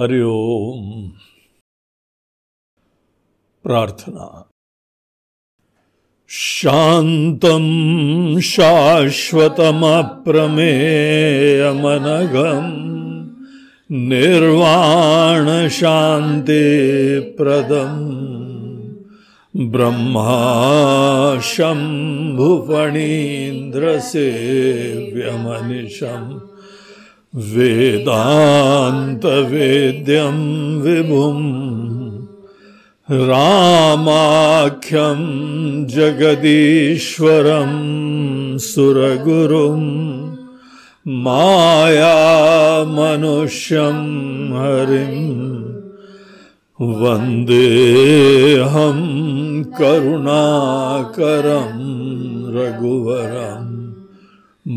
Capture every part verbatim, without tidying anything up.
हरि ओम। प्रार्थना। शांतं शाश्वतमप्रमेयमनघं निर्वाण शांति प्रदं ब्रह्मा शंभुफणीन्द्र सेव्यमनिशं वेदांत वेद्यं विभुं रामाख्यं जगदीश्वरं सुरगुरुं मायामनुष्यं हरिं वन्देऽहं करुणाकरं रघुवरं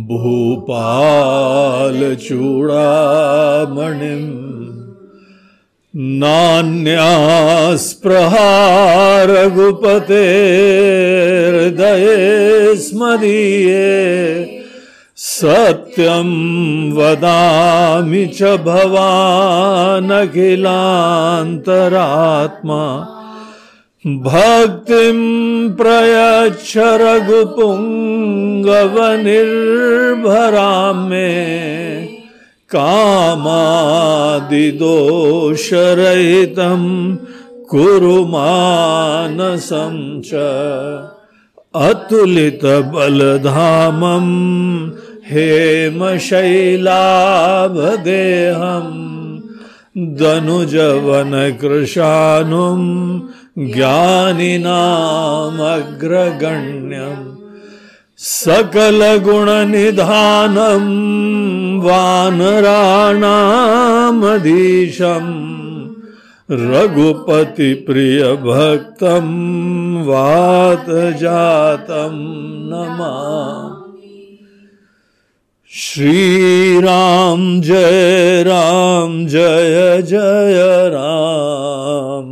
भूपालचूडामणिं नान्यास्पृहा रघुपतेर्हृदये स्मदीये सत्यं वदामि च भवानखिलान्तरात्मा भक्तिं प्रयच्छ रघुपुङ्गवनिर्भरां मे कामादिदोषरहितं कुरु मानसं च अतुलितबलधामं हेमशैलाभदेहं दनुजवनकृशानुं ज्ञानिनामग्रगण्यम् सकलगुणनिधानं वानराणामधीशं रघुपतिप्रियभक्तं वातजातं नमामि। श्रीराम जय राम जय जय राम।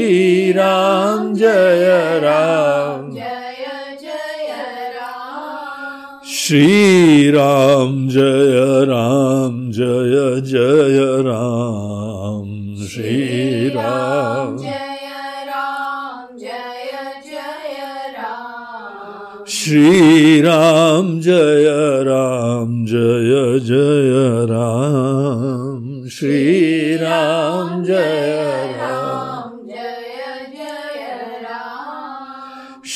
राम जय राम श्री राम जय राम जय जय राम। श्री राम जय राम जय जय राम। श्री राम जय राम जय जय राम। श्री राम जय राम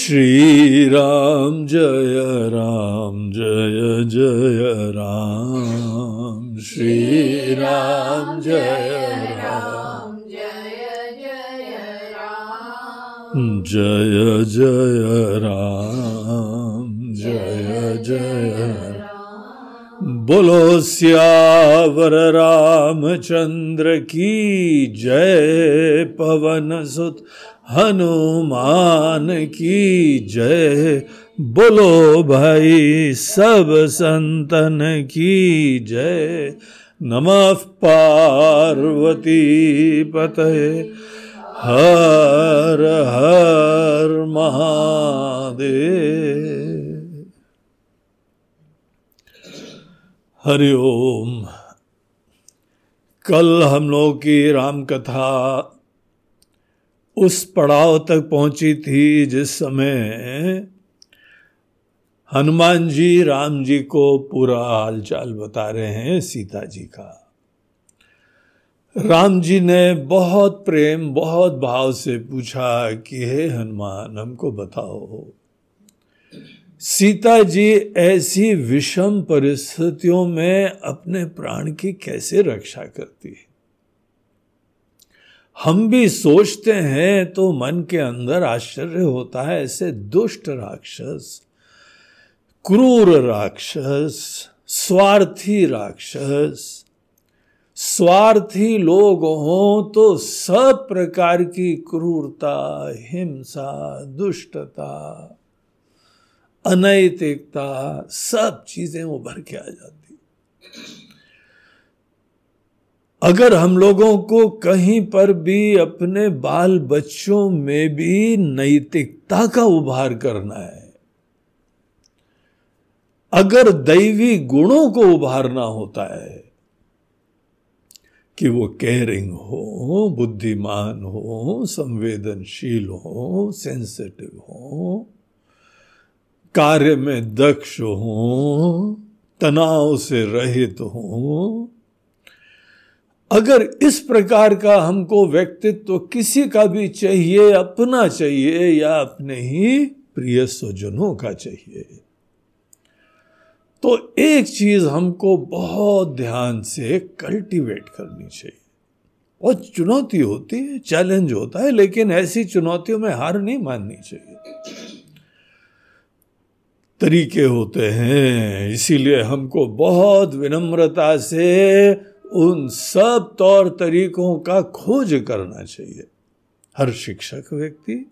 श्री राम जय राम जय जय राम। श्री राम जय राम जय जय राम जय जय राम जय जय राम। बोलो सियावर रामचंद्र की जय। पवन सुत हनुमान की जय। बोलो भाई सब संतन की जय। नमः पार्वती पतये। हर हर महादेव। हरि ओम। कल हम लोग की राम कथा उस पड़ाव तक पहुंची थी जिस समय हनुमान जी राम जी को पूरा हालचाल बता रहे हैं सीता जी का। राम जी ने बहुत प्रेम बहुत भाव से पूछा कि हे हनुमान हमको बताओ सीता जी ऐसी विषम परिस्थितियों में अपने प्राण की कैसे रक्षा करती है। हम भी सोचते हैं तो मन के अंदर आश्चर्य होता है, ऐसे दुष्ट राक्षस, क्रूर राक्षस, स्वार्थी राक्षस, स्वार्थी लोग हों तो सब प्रकार की क्रूरता, हिंसा, दुष्टता, अनैतिकता, सब चीजें उभर के आ जाती। अगर हम लोगों को कहीं पर भी अपने बाल बच्चों में भी नैतिकता का उभार करना है, अगर दैवी गुणों को उभारना होता है कि वो केयरिंग हो, बुद्धिमान हो, संवेदनशील हो, सेंसिटिव हो, कार्य में दक्ष हो, तनाव से रहित हो, अगर इस प्रकार का हमको व्यक्तित्व किसी का भी चाहिए, अपना चाहिए या अपने ही प्रिय स्वजनों का चाहिए, तो एक चीज हमको बहुत ध्यान से कल्टीवेट करनी चाहिए। बहुत चुनौती होती है, चैलेंज होता है, लेकिन ऐसी चुनौतियों में हार नहीं माननी चाहिए। तरीके होते हैं, इसीलिए हमको बहुत विनम्रता से उन सब तौर तरीकों का खोज करना चाहिए। हर शिक्षक व्यक्ति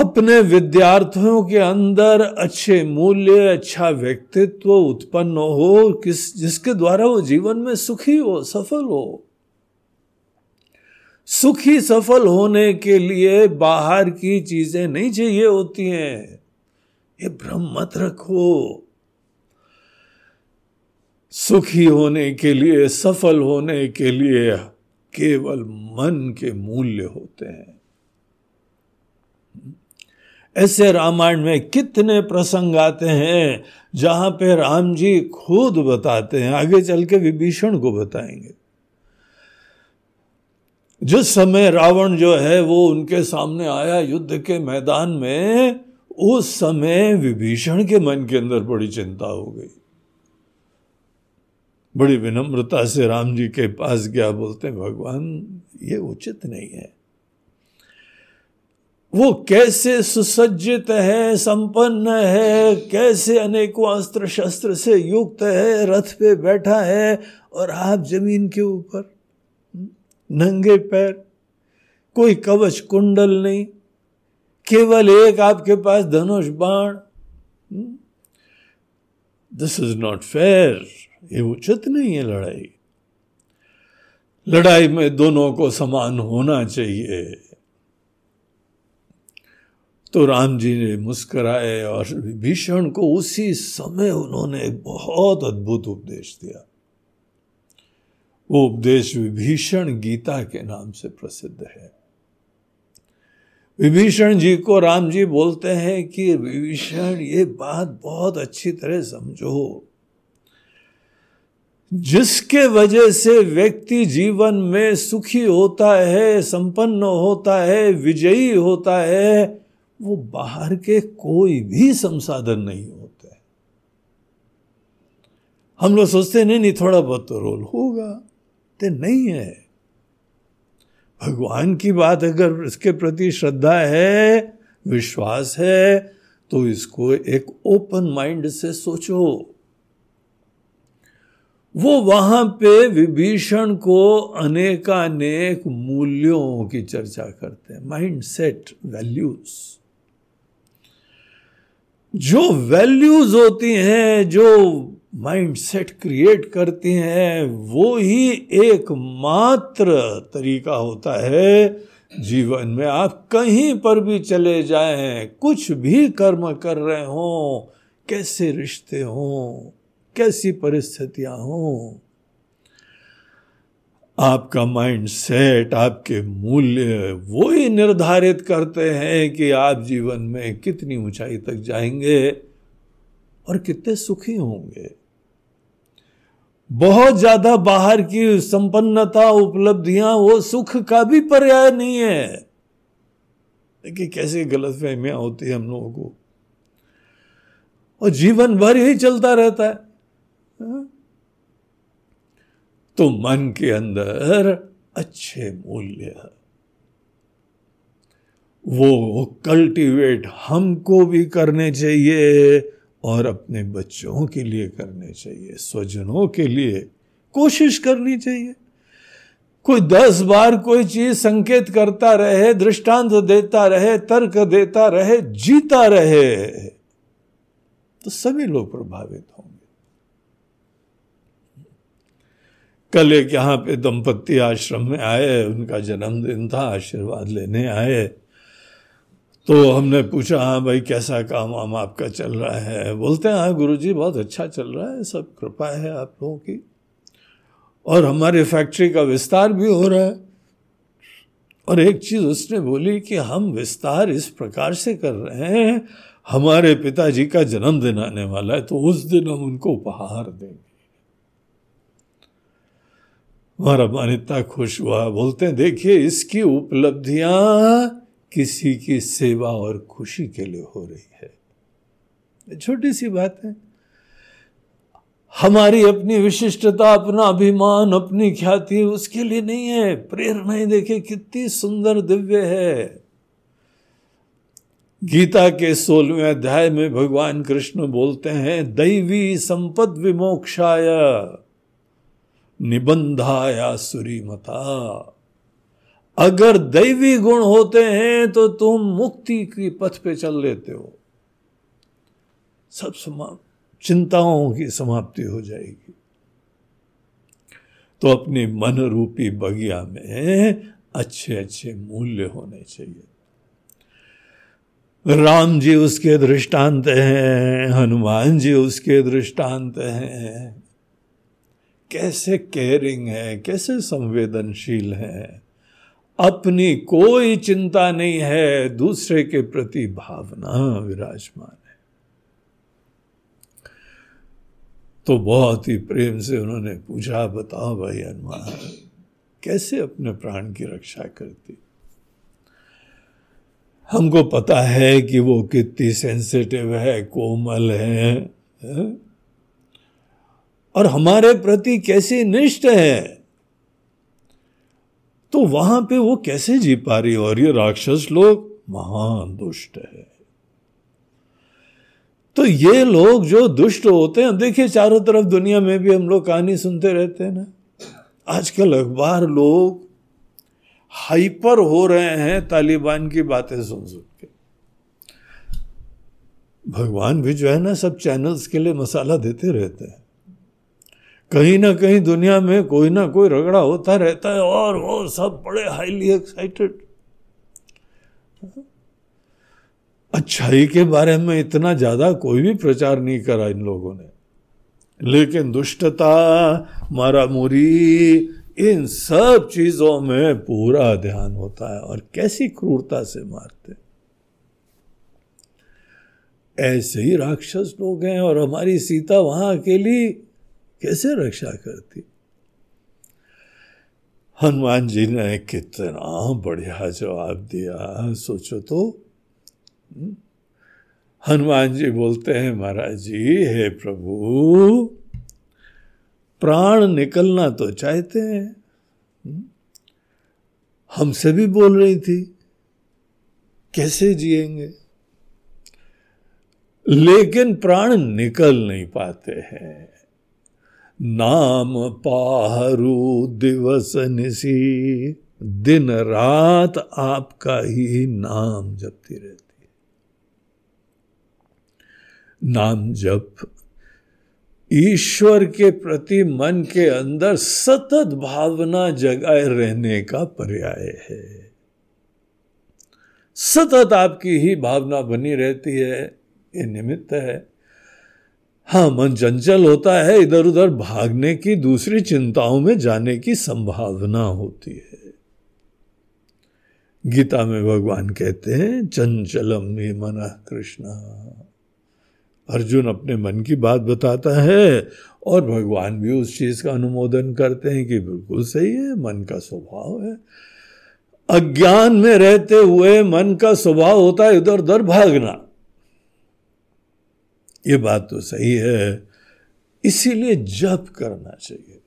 अपने विद्यार्थियों के अंदर अच्छे मूल्य, अच्छा व्यक्तित्व उत्पन्न हो, किस जिसके द्वारा वो जीवन में सुखी हो, सफल हो। सुखी सफल होने के लिए बाहर की चीजें नहीं चाहिए होती हैं, ये भ्रम मत रखो। सुखी होने के लिए, सफल होने के लिए केवल मन के मूल्य होते हैं। ऐसे रामायण में कितने प्रसंग आते हैं जहां पे राम जी खुद बताते हैं, आगे चल के विभीषण को बताएंगे, जिस समय रावण जो है वो उनके सामने आया युद्ध के मैदान में, उस समय विभीषण के मन के अंदर बड़ी चिंता हो गई। बड़ी विनम्रता से राम जी के पास गया, बोलते हैं भगवान ये उचित नहीं है। वो कैसे सुसज्जित है, संपन्न है, कैसे अनेकों अस्त्र शस्त्र से युक्त है, रथ पे बैठा है, और आप जमीन के ऊपर नंगे पैर, कोई कवच कुंडल नहीं, केवल एक आपके पास धनुष बाण। दिस इज नॉट फेयर, ये उचित नहीं है। लड़ाई लड़ाई में दोनों को समान होना चाहिए। तो राम जी ने मुस्कुराए और विभीषण को उसी समय उन्होंने बहुत अद्भुत उपदेश दिया। वो उपदेश विभीषण गीता के नाम से प्रसिद्ध है। विभीषण जी को राम जी बोलते हैं कि विभीषण ये बात बहुत अच्छी तरह समझो, जिसके वजह से व्यक्ति जीवन में सुखी होता है, संपन्न होता है, विजयी होता है, वो बाहर के कोई भी संसाधन नहीं होते। हम लोग सोचते नहीं नहीं थोड़ा बहुत तो रोल होगा, तो नहीं है। भगवान की बात अगर इसके प्रति श्रद्धा है, विश्वास है, तो इसको एक ओपन माइंड से सोचो। वो वहां पे विभीषण को अनेकानेक मूल्यों की चर्चा करते हैं, माइंड सेट, वैल्यूज। जो वैल्यूज होती हैं, जो माइंडसेट क्रिएट करती हैं, वो ही एकमात्र तरीका होता है जीवन में। आप कहीं पर भी चले जाएं, कुछ भी कर्म कर रहे हों, कैसे रिश्ते हों, कैसी परिस्थितियां हों, आपका माइंडसेट, आपके मूल्य वो ही निर्धारित करते हैं कि आप जीवन में कितनी ऊंचाई तक जाएंगे और कितने सुखी होंगे। बहुत ज्यादा बाहर की संपन्नता, उपलब्धियां वो सुख का भी पर्याय नहीं है। देखिए कैसे गलतफहमियां होती है हम लोगों को। और जीवन भर यही चलता रहता है। तो मन के अंदर अच्छे मूल्य वो कल्टीवेट हमको भी करने चाहिए और अपने बच्चों के लिए करने चाहिए, स्वजनों के लिए कोशिश करनी चाहिए। कोई दस बार कोई चीज संकेत करता रहे, दृष्टांत देता रहे, तर्क देता रहे, जीता रहे तो सभी लोग प्रभावित होंगे। कल एक यहाँ पे दंपत्ति आश्रम में आए, उनका जन्मदिन था, आशीर्वाद लेने आए। तो हमने पूछा, हाँ भाई कैसा काम वाम आपका चल रहा है? बोलते हैं हाँ गुरुजी बहुत अच्छा चल रहा है, सब कृपा है आप लोगों की, और हमारे फैक्ट्री का विस्तार भी हो रहा है। और एक चीज़ उसने बोली कि हम विस्तार इस प्रकार से कर रहे हैं, हमारे पिताजी का जन्मदिन आने वाला है तो उस दिन हम उनको उपहार देंगे। हमारा मन इतना खुश हुआ। बोलते हैं देखिए इसकी उपलब्धियां किसी की सेवा और खुशी के लिए हो रही है। छोटी सी बात है, हमारी अपनी विशिष्टता, अपना अभिमान, अपनी ख्याति उसके लिए नहीं है। प्रेरणाएं देखे कितनी सुंदर दिव्य है। गीता के सोलहवें अध्याय में भगवान कृष्ण बोलते हैं दैवी संपद विमोक्षाय निबंधाया सुरीमता। अगर दैवी गुण होते हैं तो तुम मुक्ति की पथ पे चल लेते हो, सब समाप्त, चिंताओं की समाप्ति हो जाएगी। तो अपने मन रूपी बगिया में अच्छे अच्छे मूल्य होने चाहिए। राम जी उसके दृष्टांत हैं, हनुमान जी उसके दृष्टांत हैं। कैसे केयरिंग है, कैसे संवेदनशील है, अपनी कोई चिंता नहीं है, दूसरे के प्रति भावना विराजमान है। तो बहुत ही प्रेम से उन्होंने पूछा, बताओ भाई हनुमान कैसे अपने प्राण की रक्षा करती? हमको पता है कि वो कितनी सेंसिटिव है, कोमल है, है? और हमारे प्रति कैसी निष्ठ है। तो वहां पे वो कैसे जी पा रही? और ये राक्षस लोग महान दुष्ट है। तो ये लोग जो दुष्ट होते हैं, देखिए चारों तरफ दुनिया में भी हम लोग कहानी सुनते रहते हैं ना। आजकल अखबार लोग हाइपर हो रहे हैं तालिबान की बातें सुन सुन के। भगवान भी जो है ना सब चैनल्स के लिए मसाला देते रहते हैं। कहीं ना कहीं दुनिया में कोई ना कोई रगड़ा होता रहता है और वो सब बड़े हाईली एक्साइटेड, अच्छाई के बारे में इतना ज़्यादा कोई भी प्रचार नहीं करा इन लोगों ने, लेकिन दुष्टता, मारामुरी, इन सब चीज़ों में पूरा ध्यान होता है। और कैसी क्रूरता से मारते हैं। ऐसे ही राक्षस लोग हैं और हमारी सीता वहां अकेली कैसे रक्षा करती? हनुमान जी ने कितना बढ़िया जवाब दिया, सोचो तो। हनुमान जी बोलते हैं महाराज जी, हे प्रभु, प्राण निकलना तो चाहते हैं, हमसे भी बोल रही थी कैसे जिएंगे, लेकिन प्राण निकल नहीं पाते हैं। नाम पाहरू दिवस निसी, दिन रात आपका ही नाम जपती रहती है। नाम जप, ईश्वर के प्रति मन के अंदर सतत भावना जगाए रहने का पर्याय है। सतत आपकी ही भावना बनी रहती है, ये निमित्त है। हाँ, मन चंचल होता है, इधर उधर भागने की, दूसरी चिंताओं में जाने की संभावना होती है। गीता में भगवान कहते हैं चंचलम मे मनः कृष्णा। अर्जुन अपने मन की बात बताता है और भगवान भी उस चीज का अनुमोदन करते हैं कि बिल्कुल सही है, मन का स्वभाव है। अज्ञान में रहते हुए मन का स्वभाव होता है इधर उधर भागना, ये बात तो सही है। इसीलिए जप करना चाहिए।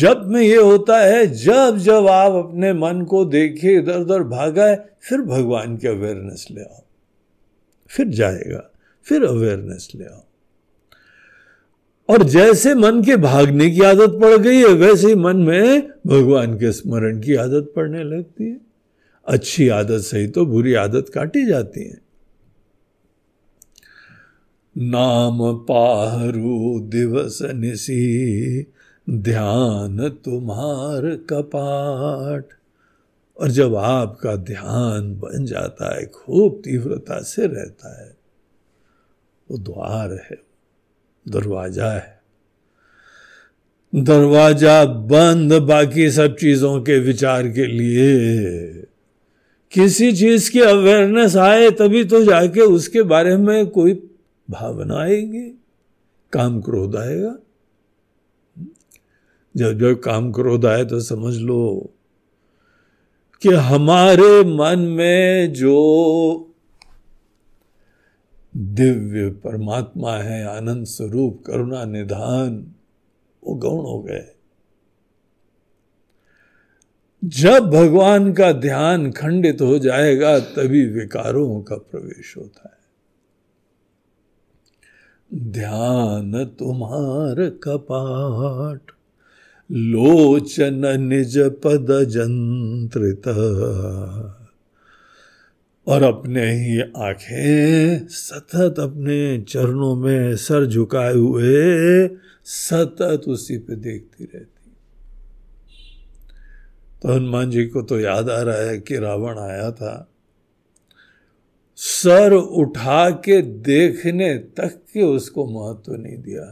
जप में ये होता है, जब जब आप अपने मन को देखे इधर उधर भागाए, फिर भगवान की अवेयरनेस ले आओ, फिर जाएगा, फिर अवेयरनेस ले आओ। और जैसे मन के भागने की आदत पड़ गई है, वैसे ही मन में भगवान के स्मरण की आदत पड़ने लगती है। अच्छी आदत सही तो बुरी आदत काटी जाती है। नाम पाहरू दिवस निसी ध्यान तुम्हार कपाट। और जब आपका ध्यान बन जाता है, खूब तीव्रता से रहता है, वो द्वार है, दरवाजा है। दरवाजा बंद बाकी सब चीजों के विचार के लिए। किसी चीज की अवेयरनेस आए तभी तो जाके उसके बारे में कोई भावना आएगी, काम क्रोध आएगा। जब जब काम क्रोध आए तो समझ लो कि हमारे मन में जो दिव्य परमात्मा है, आनंद स्वरूप करुणा निधान, वो गौण हो गए। जब भगवान का ध्यान खंडित हो जाएगा तभी विकारों का प्रवेश होता है। ध्यान तुम्हार कपाट लोचन निज पद जंत्रित। और अपने ही आंखें सतत अपने चरणों में सर झुकाए हुए सतत उसी पे देखती रहती। तो हनुमान जी को तो याद आ रहा है कि रावण आया था, सर उठा के देखने तक के उसको महत्व नहीं दिया।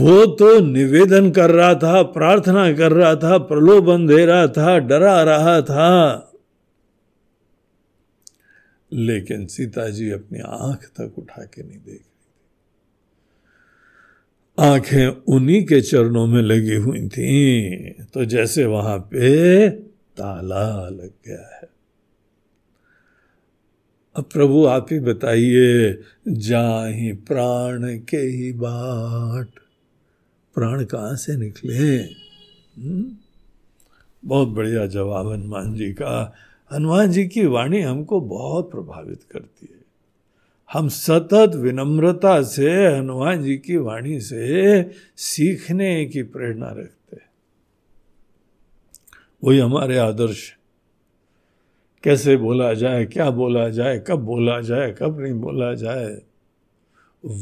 वो तो निवेदन कर रहा था, प्रार्थना कर रहा था, प्रलोभन दे रहा था, डरा रहा था, लेकिन सीता जी अपनी आंख तक उठा के नहीं देख रही। आंखें उन्हीं के चरणों में लगी हुई थी, तो जैसे वहां पे ताला लग गया है। अब प्रभु आप ही बताइए, जाहि प्राण के ही बाट, प्राण कहाँ से निकले? बहुत बढ़िया जवाब हनुमान जी का। हनुमान जी की वाणी हमको बहुत प्रभावित करती है। हम सतत विनम्रता से हनुमान जी की वाणी से सीखने की प्रेरणा रखते हैं। वही हमारे आदर्श। कैसे बोला जाए, क्या बोला जाए, कब बोला जाए, कब नहीं बोला जाए,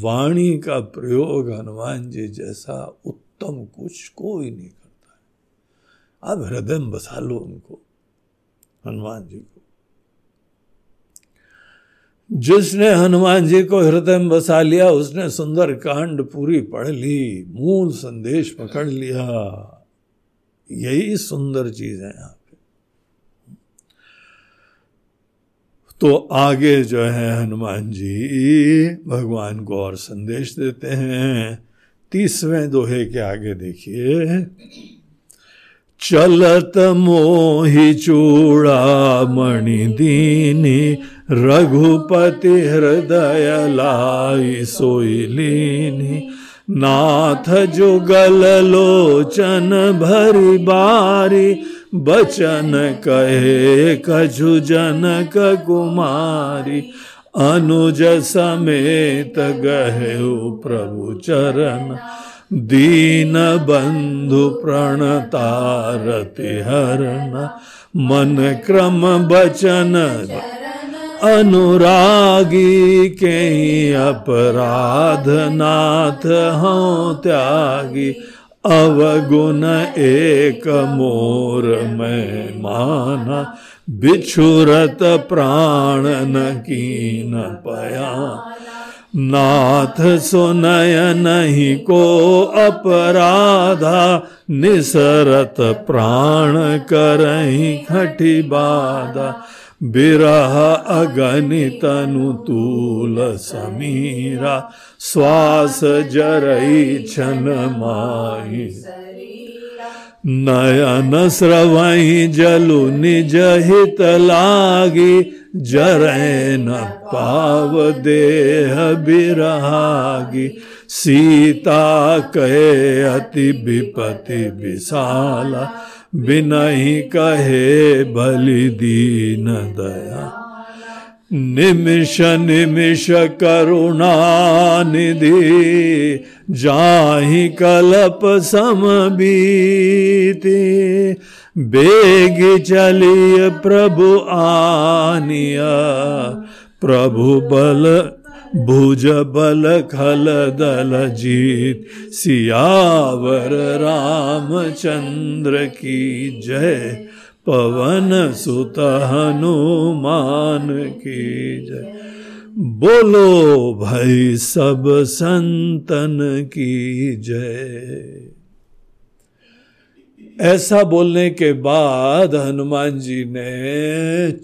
वाणी का प्रयोग हनुमान जी जैसा उत्तम कुछ कोई नहीं करता है। आप हृदय में बसा लो उनको, हनुमान जी को। जिसने हनुमान जी को हृदय में बसा लिया उसने सुंदर कांड पूरी पढ़ ली, मूल संदेश पकड़ लिया। यही सुंदर चीज है। तो आगे जो है हनुमान जी भगवान को और संदेश देते हैं। तीसवें दोहे के आगे देखिए, चलत मोहि चूड़ामणि दीनी रघुपति हृदय लाई सोई लीनी। नाथ जुगल लोचन भरी बारी बचन कहे कछु जनक कुमारी। अनुज समेत गहेउ प्रभु चरण दीन बंधु प्रणतारति हरण। मन क्रम बचन अनुरागी के अपराध नाथ हूँ त्यागी। अवगुण एक मोर में माना बिछुरत प्राण न कीन पया। नाथ सुनय नहीं को अपराधा निसरत प्राण करही खटी बाधा। बिरह अगणित तनु तूल समीरा श्वास जरई छन माही। नयन स्रवई जलु निज हित लागी, जरै न पाव देह बिरहागी। सीता कहे अति विपति विशाला, बिनहि कहे भली दीन दया। निमिष निमिष करुणा निधि, जाहि कल्प समबीति। बेग चलिय प्रभु आनिया, प्रभु बल भुज बल खल दल जीत। सियावर रामचंद्र की जय, पवन सुत हनुमान की जय। बोलो भाई सब संतन की जय। ऐसा बोलने के बाद हनुमान जी ने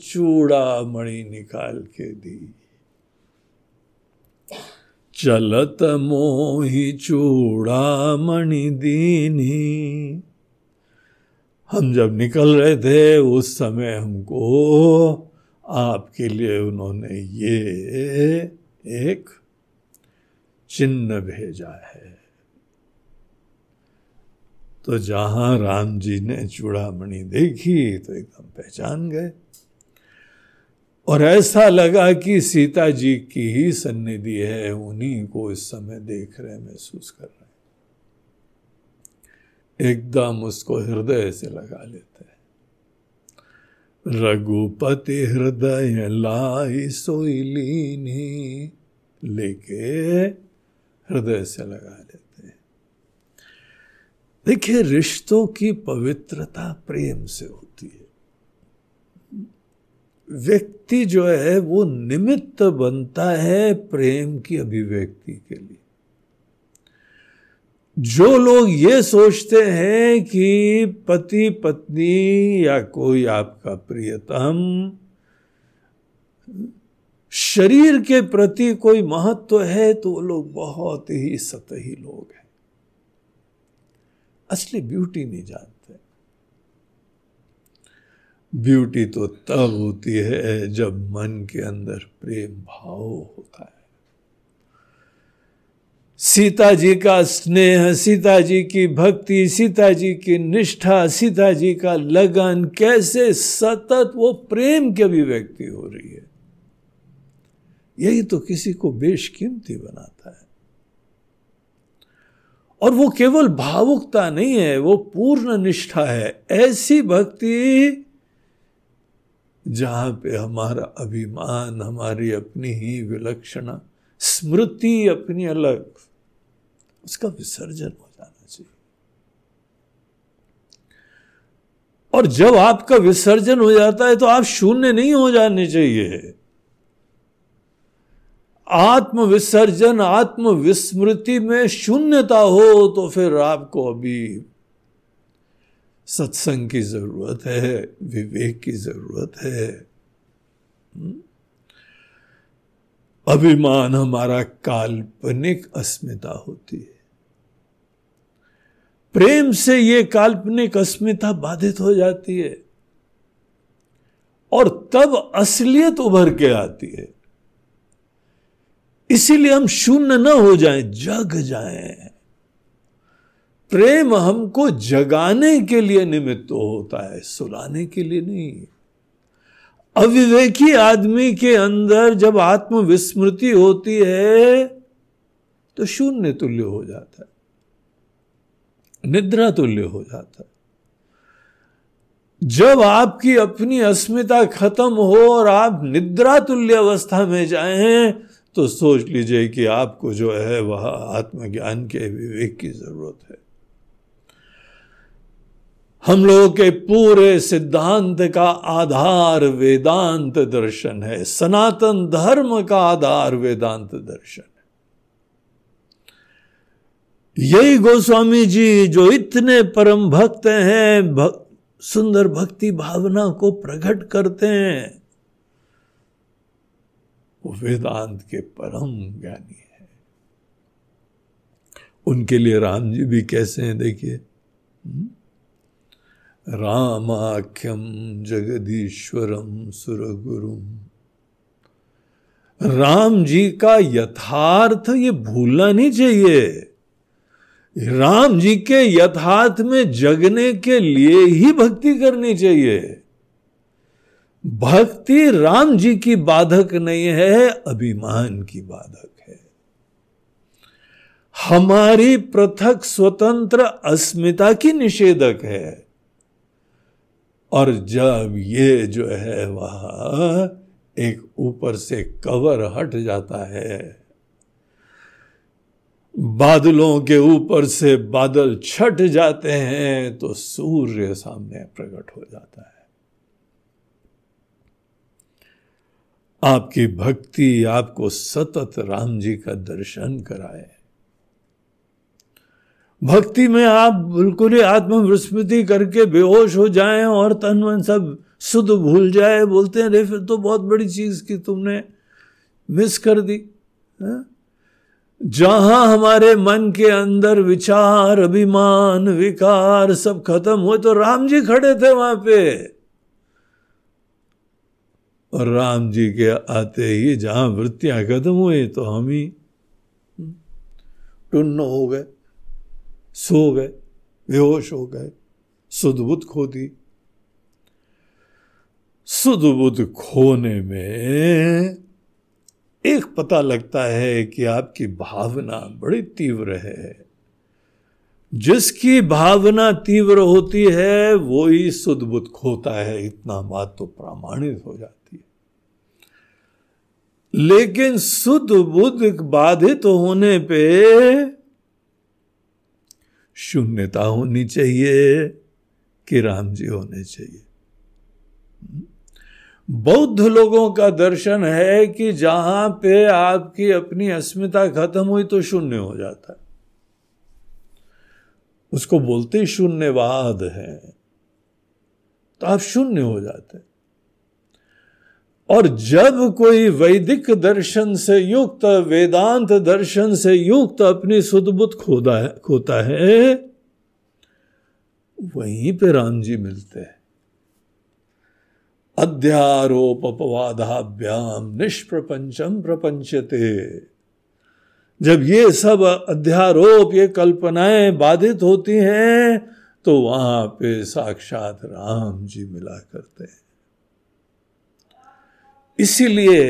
चूड़ामणि निकाल के दी। चलत मोहि चूड़ामणि दीन्ही। हम जब निकल रहे थे उस समय हमको आपके लिए उन्होंने ये एक चिन्ह भेजा है। तो जहां राम जी ने चूड़ामणि देखी तो एकदम पहचान गए, और ऐसा लगा कि सीता जी की ही सन्निधि है, उन्हीं को इस समय देख रहे, महसूस कर रहे। एकदम उसको हृदय से लगा लेते हैं। रघुपति हृदय लाई सोई लीनी, लेके हृदय से लगा लेते हैं। देखिए, रिश्तों की पवित्रता प्रेम से होती है। व्यक्ति जो है वो निमित्त बनता है प्रेम की अभिव्यक्ति के लिए। जो लोग ये सोचते हैं कि पति पत्नी या कोई आपका प्रियतम, शरीर के प्रति कोई महत्व है, तो वो लोग बहुत ही सतही लोग हैं, असली ब्यूटी नहीं जानते। ब्यूटी तो तब होती है जब मन के अंदर प्रेम भाव होता है। सीता जी का स्नेह, सीता जी की भक्ति, सीता जी की निष्ठा, सीता जी का लगन, कैसे सतत वो प्रेम की अभिव्यक्ति हो रही है। यही तो किसी को बेशकीमती बनाता है। और वो केवल भावुकता नहीं है, वो पूर्ण निष्ठा है। ऐसी भक्ति जहां पे हमारा अभिमान, हमारी अपनी ही विलक्षणा स्मृति, अपनी अलग, उसका विसर्जन हो जाना चाहिए। और जब आपका विसर्जन हो जाता है तो आप शून्य नहीं हो जाने चाहिए। आत्मविसर्जन, आत्मविस्मृति में शून्यता हो तो फिर आपको अभी सत्संग की जरूरत है, विवेक की जरूरत है। अभिमान हमारा काल्पनिक अस्मिता होती है। प्रेम से ये काल्पनिक अस्मिता बाधित हो जाती है और तब असलियत उभर के आती है। इसीलिए हम शून्य न हो जाएं, जग जाएं। प्रेम हमको जगाने के लिए निमित्त होता है, सुलाने के लिए नहीं। अविवेकी आदमी के अंदर जब आत्मविस्मृति होती है तो शून्य तुल्य हो जाता है, निद्रा तुल्य हो जाता है। जब आपकी अपनी अस्मिता खत्म हो और आप निद्रा तुल्य अवस्था में जाएं तो सोच लीजिए कि आपको जो है वह आत्मज्ञान के विवेक की जरूरत है। हम लोगों के पूरे सिद्धांत का आधार वेदांत दर्शन है, सनातन धर्म का आधार वेदांत दर्शन है। यही गोस्वामी जी जो इतने परम भक्त हैं, भक, सुंदर भक्ति भावना को प्रकट करते हैं, वो वेदांत के परम ज्ञानी हैं। उनके लिए राम जी भी कैसे हैं देखिए। रामाख्यं जगदीश्वरं सुरगुरुं। राम जी का यथार्थ ये भूलना नहीं चाहिए। राम जी के यथार्थ में जगने के लिए ही भक्ति करनी चाहिए। भक्ति राम जी की बाधक नहीं है, अभिमान की बाधक है। हमारी पृथक स्वतंत्र अस्मिता की निषेधक है। और जब ये जो है वह एक ऊपर से कवर हट जाता है, बादलों के ऊपर से बादल छट जाते हैं तो सूर्य सामने प्रकट हो जाता है। आपकी भक्ति आपको सतत राम जी का दर्शन कराए। भक्ति में आप बिल्कुल ही आत्मविस्मृति करके बेहोश हो जाएं और तन मन सब शुद्ध भूल जाए, बोलते हैं अरे फिर तो बहुत बड़ी चीज की तुमने मिस कर दी। जहां हमारे मन के अंदर विचार, अभिमान, विकार सब खत्म हुए तो राम जी खड़े थे वहां पे। और राम जी के आते ही जहां वृत्तियां खत्म हुई तो हम ही टुन्न हो गए, सो गए, बेहोश हो गए, सुध बुध खो दी। सुध बुध खोने में एक पता लगता है कि आपकी भावना बड़ी तीव्र है। जिसकी भावना तीव्र होती है वो ही सुध बुध खोता है, इतना बात तो प्रमाणित हो जाती है। लेकिन सुध बुध बाधित होने पे शून्यता होनी चाहिए कि राम जी होने चाहिए। बौद्ध लोगों का दर्शन है कि जहां पे आपकी अपनी अस्मिता खत्म हुई तो शून्य हो जाता है, उसको बोलते ही शून्यवाद है। तो आप शून्य हो जाते हैं। और जब कोई वैदिक दर्शन से युक्त, वेदांत दर्शन से युक्त अपनी सुधबुद्ध खोदा है, खोता है, वहीं पे राम जी मिलते हैं। अध्यारोप अपवादाभ्याम निष्प्रपंचम प्रपंचते। जब ये सब अध्यारोप, ये कल्पनाएं बाधित होती हैं तो वहां पे साक्षात राम जी मिला करते हैं। इसीलिए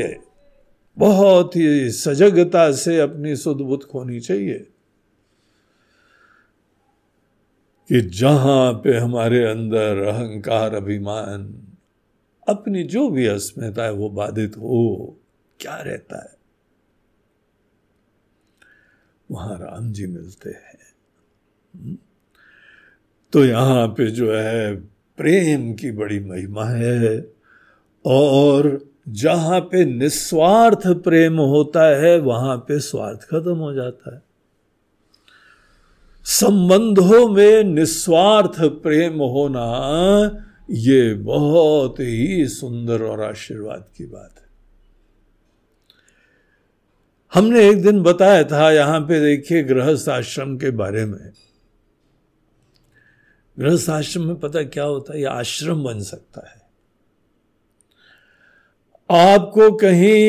बहुत ही सजगता से अपनी सुध-बुध खोनी चाहिए कि जहां पे हमारे अंदर अहंकार, अभिमान, अपनी जो भी अस्मिता है वो बाधित हो, क्या रहता है, वहां राम जी मिलते हैं। तो यहाँ पे जो है प्रेम की बड़ी महिमा है। और जहां पे निस्वार्थ प्रेम होता है वहां पे स्वार्थ खत्म हो जाता है। संबंधों में निस्वार्थ प्रेम होना ये बहुत ही सुंदर और आशीर्वाद की बात है। हमने एक दिन बताया था यहाँ पे, देखिए गृहस्थ आश्रम के बारे में। गृहस्थ आश्रम में पता क्या होता है, ये आश्रम बन सकता है। आपको कहीं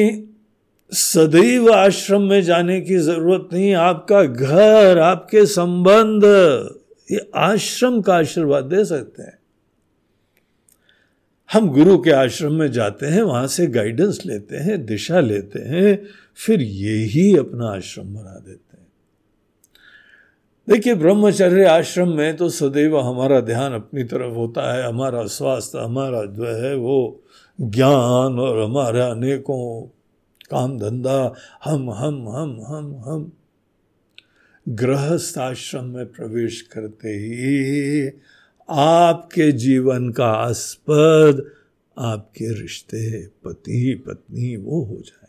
सदैव आश्रम में जाने की जरूरत नहीं। आपका घर, आपके संबंध, ये आश्रम का आशीर्वाद दे सकते हैं। हम गुरु के आश्रम में जाते हैं, वहां से गाइडेंस लेते हैं, दिशा लेते हैं, फिर यही अपना आश्रम बना देते हैं। देखिए ब्रह्मचर्य आश्रम में तो सदैव हमारा ध्यान अपनी तरफ होता है, हमारा स्वास्थ्य, हमारा जो है वो ज्ञान, और हमारा अनेकों काम धंधा, हम हम हम हम हम गृहस्थ आश्रम में प्रवेश करते ही आपके जीवन का आस्पद आपके रिश्ते, पति पत्नी, वो हो जाए।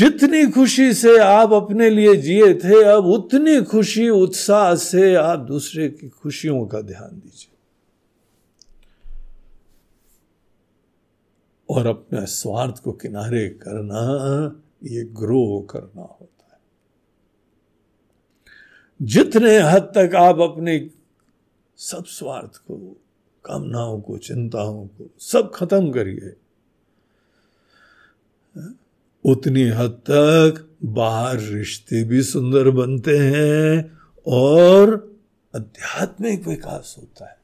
जितनी खुशी से आप अपने लिए जिए थे, अब उतनी खुशी, उत्साह से आप दूसरे की खुशियों का ध्यान दीजिए और अपने स्वार्थ को किनारे करना, ये ग्रो करना होता है। जितने हद तक आप अपने सब स्वार्थ को, कामनाओं को, चिंताओं को सब खत्म करिए। उतनी हद तक बाहर रिश्ते भी सुंदर बनते हैं और आध्यात्मिक विकास होता है।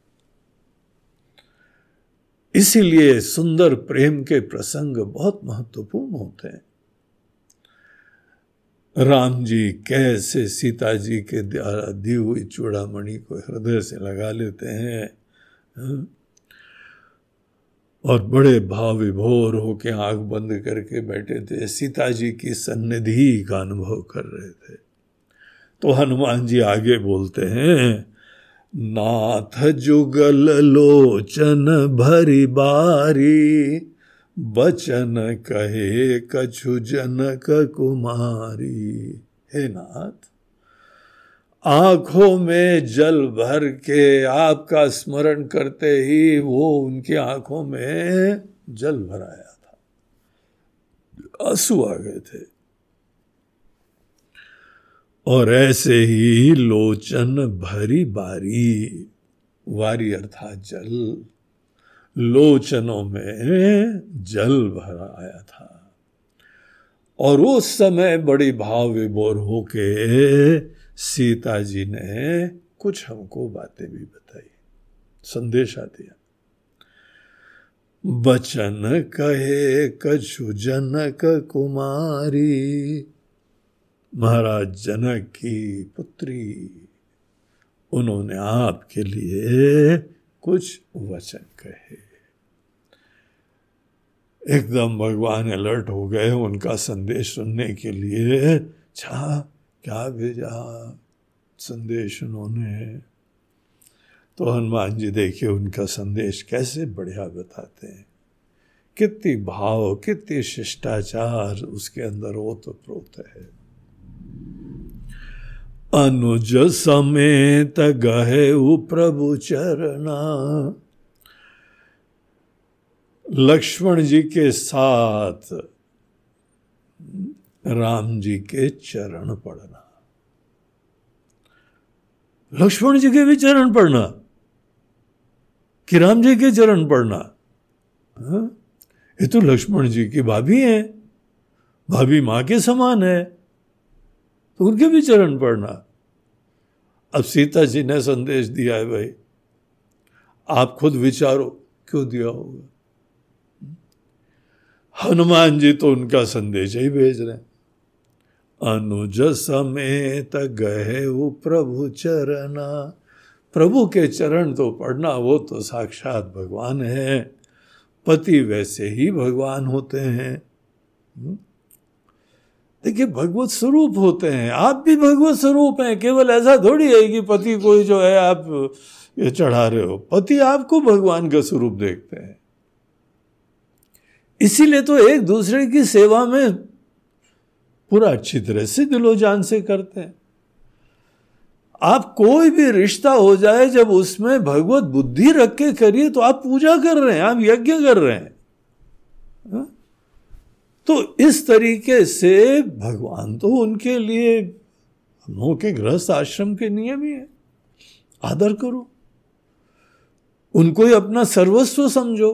इसीलिए सुंदर प्रेम के प्रसंग बहुत महत्वपूर्ण होते हैं। राम जी कैसे सीता जी के द्वारा दी हुई चूड़ामणि को हृदय से लगा लेते हैं और बड़े भाव विभोर होके आंख बंद करके बैठे थे, सीता जी की सन्निधि का अनुभव कर रहे थे। तो हनुमान जी आगे बोलते हैं, नाथ जुगल लोचन भरी बारी, बचन कहे कछु जनक कुमारी। हे नाथ, आंखों में जल भर के आपका स्मरण करते ही वो उनकी आंखों में जल भर आया था, आंसू आ गए थे। और ऐसे ही लोचन भरी बारी, वारी अर्थात जल, लोचनों में जल भरा आया था। और उस समय बड़ी भाव विभोर होके सीता जी ने कुछ हमको बातें भी बताई, संदेशा दिया। बचन कहे कछु जनक कुमारी, महाराज जनक की पुत्री, उन्होंने आपके लिए कुछ वचन कहे। एकदम भगवान अलर्ट हो गए उनका संदेश सुनने के लिए। छा क्या भेजा संदेश उन्होंने? तो हनुमान जी देखिए उनका संदेश कैसे बढ़िया बताते हैं, कितनी भाव, कितनी शिष्टाचार उसके अंदर ओतप्रोत है। अनुज समेत गहे प्रभु चरणा, लक्ष्मण जी के साथ राम जी के चरण पढ़ना, लक्ष्मण जी के भी चरण पढ़ना कि राम जी के चरण पढ़ना? ये तो लक्ष्मण जी की भाभी हैं, भाभी माँ के समान है, तो उनके भी चरण पढ़ना। अब सीता जी ने संदेश दिया है, भाई आप खुद विचारो क्यों दिया होगा। हनुमान जी तो उनका संदेश ही भेज रहे हैं। अनुज समेत गहे वो प्रभु चरणा, प्रभु के चरण तो पढ़ना, वो तो साक्षात भगवान है। पति वैसे ही भगवान होते हैं, देखिए भगवत स्वरूप होते हैं। आप भी भगवत स्वरूप हैं, केवल ऐसा थोड़ी है कि पति को जो है आप ये चढ़ा रहे हो, पति आपको भगवान का स्वरूप देखते हैं। इसीलिए तो एक दूसरे की सेवा में पूरा अच्छी तरह से दिलो जान से करते हैं। आप कोई भी रिश्ता हो जाए, जब उसमें भगवत बुद्धि रख के करिए तो आप पूजा कर रहे हैं, आप यज्ञ कर रहे हैं। तो इस तरीके से भगवान तो उनके लिए, हमों के गृहस्थ आश्रम के नियम ही है, आदर करो उनको, ही अपना सर्वस्व समझो।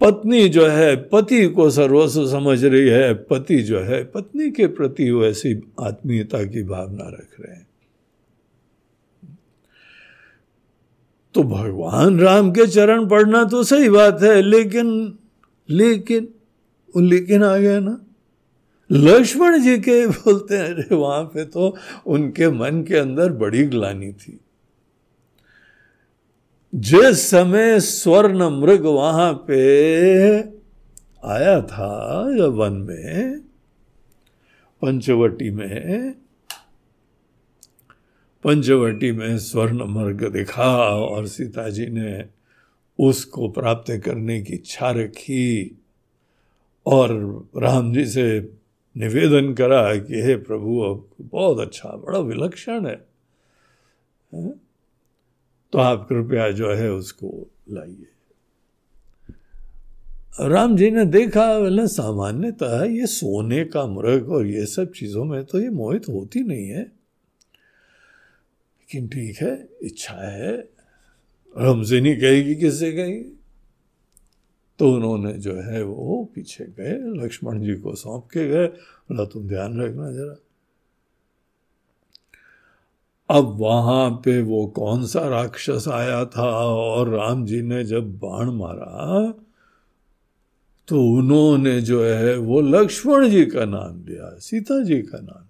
पत्नी जो है पति को सर्वस्व समझ रही है, पति जो है पत्नी के प्रति वैसी आत्मीयता की भावना रख रहे हैं। तो भगवान राम के चरण पढ़ना तो सही बात है, लेकिन लेकिन लेकिन आ गया ना, लक्ष्मण जी के बोलते हैं, अरे वहां पे तो उनके मन के अंदर बड़ी ग्लानि थी। जिस समय स्वर्ण मृग वहां पे आया था वन में, पंचवटी में, पंचवटी में स्वर्ण मृग दिखा और सीता जी ने उसको प्राप्त करने की इच्छा रखी और राम जी से निवेदन करा कि हे प्रभु, आपको बहुत अच्छा, बड़ा विलक्षण है, है? तो आप कृपया जो है उसको लाइए। राम जी ने देखा, बोले सामान्यतः ये सोने का मृग और ये सब चीजों में तो ये मोहित होती नहीं है, कि ठीक है, इच्छा है, हमसे नहीं कहेगी, किससे कहेगी? तो उन्होंने जो है वो पीछे गए, लक्ष्मण जी को सौंप के गए, बोला तुम ध्यान रखना जरा। अब वहां पे वो कौन सा राक्षस आया था और राम जी ने जब बाण मारा तो उन्होंने जो है वो लक्ष्मण जी का नाम लिया, सीता जी का नाम।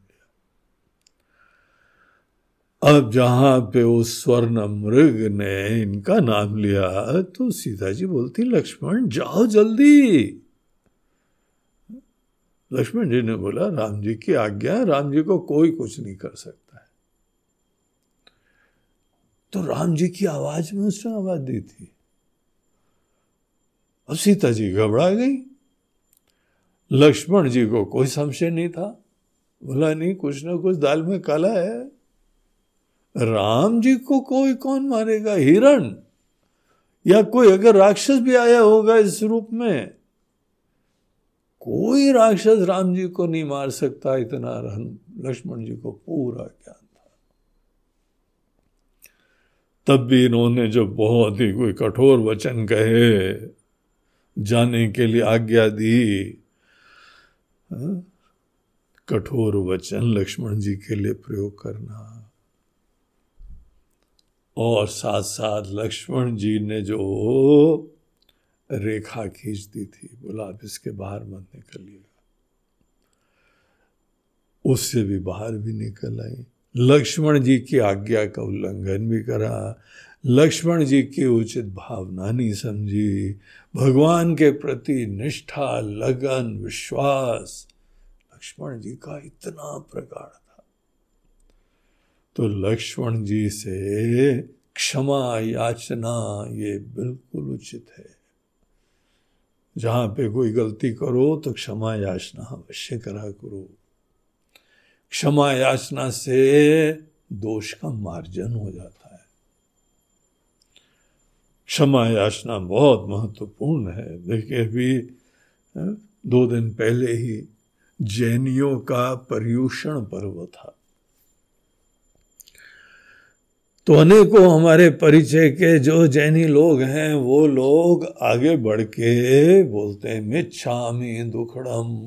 अब जहां पे उस स्वर्ण मृग ने इनका नाम लिया तो सीता जी बोलती लक्ष्मण जाओ जल्दी। लक्ष्मण जी ने बोला राम जी की आज्ञा, राम जी को कोई कुछ नहीं कर सकता है। तो राम जी की आवाज में उसने आवाज दी थी। अब सीता जी घबरा गई। लक्ष्मण जी को कोई संशय नहीं था, बोला नहीं कुछ ना कुछ दाल में काला है, राम जी को कोई कौन मारेगा, हिरण या कोई अगर राक्षस भी आया होगा इस रूप में, कोई राक्षस राम जी को नहीं मार सकता, इतना लक्ष्मण जी को पूरा ज्ञान था। तब भी इन्होंने जो बहुत ही कोई कठोर वचन कहे, जाने के लिए आज्ञा दी, कठोर वचन लक्ष्मण जी के लिए प्रयोग करना। और साथ साथ लक्ष्मण जी ने जो रेखा खींच दी थी, बोला आप इसके बाहर मत निकलिएगा, उससे भी बाहर भी निकल आई। लक्ष्मण जी की आज्ञा का उल्लंघन भी करा, लक्ष्मण जी की उचित भावना नहीं समझी, भगवान के प्रति निष्ठा, लगन, विश्वास लक्ष्मण जी का इतना प्रगाढ़। तो लक्ष्मण जी से क्षमा याचना ये बिल्कुल उचित है। जहां पे कोई गलती करो तो क्षमा याचना अवश्य करा करो। क्षमा याचना से दोष का मार्जन हो जाता है। क्षमा याचना बहुत महत्वपूर्ण है। देखिए अभी दो दिन पहले ही जैनियों का पर्युषण पर्व था, तो अनेकों हमारे परिचय के जो जैनी लोग हैं वो लोग आगे बढ़ के बोलते हैं मिच्छामि दुक्खडम।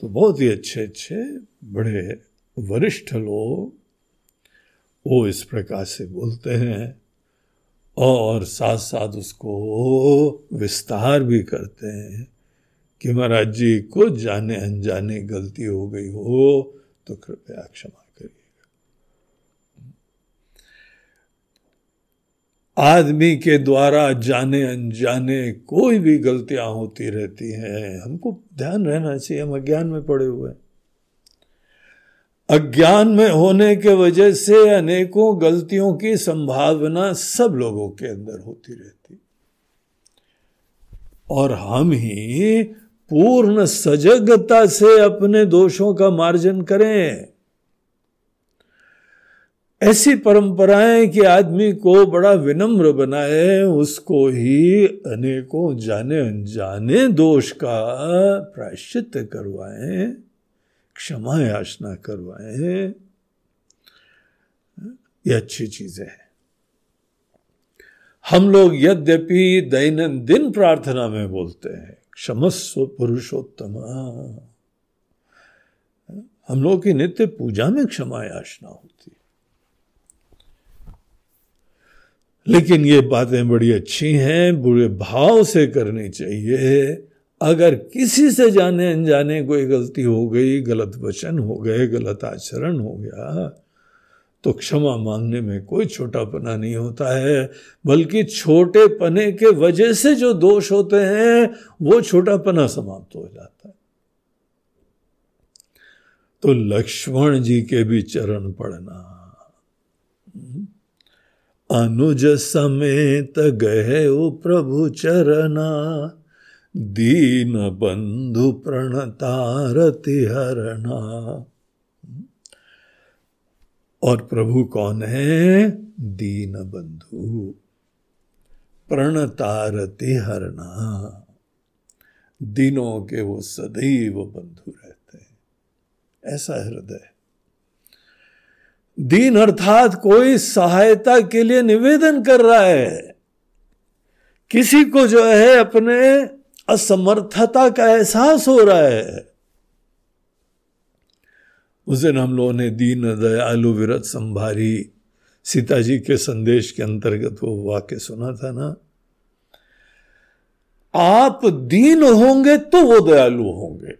तो बहुत ही अच्छे अच्छे बड़े वरिष्ठ लोग वो इस प्रकार से बोलते हैं और साथ साथ उसको विस्तार भी करते हैं कि महाराज जी कुछ जाने अनजाने गलती हो गई हो तो कृपया क्षमा। आदमी के द्वारा जाने अनजाने कोई भी गलतियां होती रहती हैं, हमको ध्यान रहना चाहिए। हम अज्ञान में पड़े हुए हैं, अज्ञान में होने के वजह से अनेकों गलतियों की संभावना सब लोगों के अंदर होती रहती, और हम ही पूर्ण सजगता से अपने दोषों का मार्जन करें। ऐसी परंपराएं कि आदमी को बड़ा विनम्र बनाए, उसको ही अनेकों जाने अनजाने दोष का प्रायश्चित करवाएं, क्षमा याचना करवाएं, ये अच्छी चीजें हैं। हम लोग यद्यपि दैनंदिन प्रार्थना में बोलते हैं क्षमस्व पुरुषोत्तम, हम लोग की नित्य पूजा में क्षमा याचना होती है। लेकिन ये बातें बड़ी अच्छी हैं, बुरे भाव से करनी चाहिए। अगर किसी से जाने अनजाने कोई गलती हो गई, गलत वचन हो गए, गलत आचरण हो गया, तो क्षमा मांगने में कोई छोटापना नहीं होता है, बल्कि छोटे पने के वजह से जो दोष होते हैं वो छोटापना समाप्त हो जाता है। तो लक्ष्मण जी के भी चरण पड़ना। अनुज समेत गहे ओ प्रभु चरना, दीन बंधु प्रणतारति हरना। और प्रभु कौन है? दीन बंधु प्रणतारति हरना, दीनों के वो सदैव बंधु रहते हैं। ऐसा हृदय, दीन अर्थात कोई सहायता के लिए निवेदन कर रहा है, किसी को जो है अपने असमर्थता का एहसास हो रहा है। उस दिन हम लोगों ने दीन दयालु विरत संभारी सीताजी के संदेश के अंतर्गत वो वाक्य सुना था ना, आप दीन होंगे तो वो दयालु होंगे।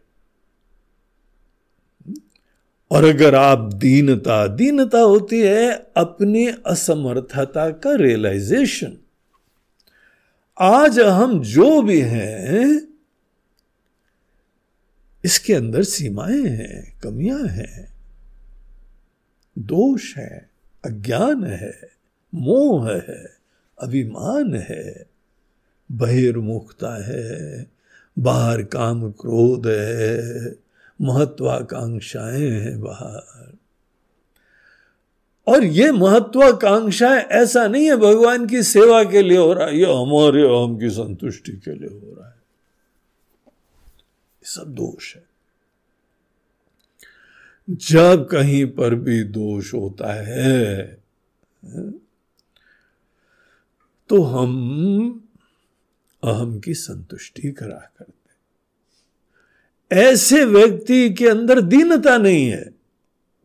और अगर आप दीनता दीनता होती है अपनी असमर्थता का रियलाइजेशन। आज हम जो भी हैं इसके अंदर सीमाएं हैं, कमियां हैं, दोष है, अज्ञान है, मोह है, अभिमान है, बहिर्मुखता है, बाहर काम क्रोध है, महत्वाकांक्षाएं हैं बाहर। और ये महत्वाकांक्षाएं ऐसा नहीं है भगवान की सेवा के लिए हो रहा है, ये हमारे हम की संतुष्टि के लिए हो रहा है, सब दोष है। जब कहीं पर भी दोष होता है तो हम अहम की संतुष्टि करा करते। ऐसे व्यक्ति के अंदर दीनता नहीं है।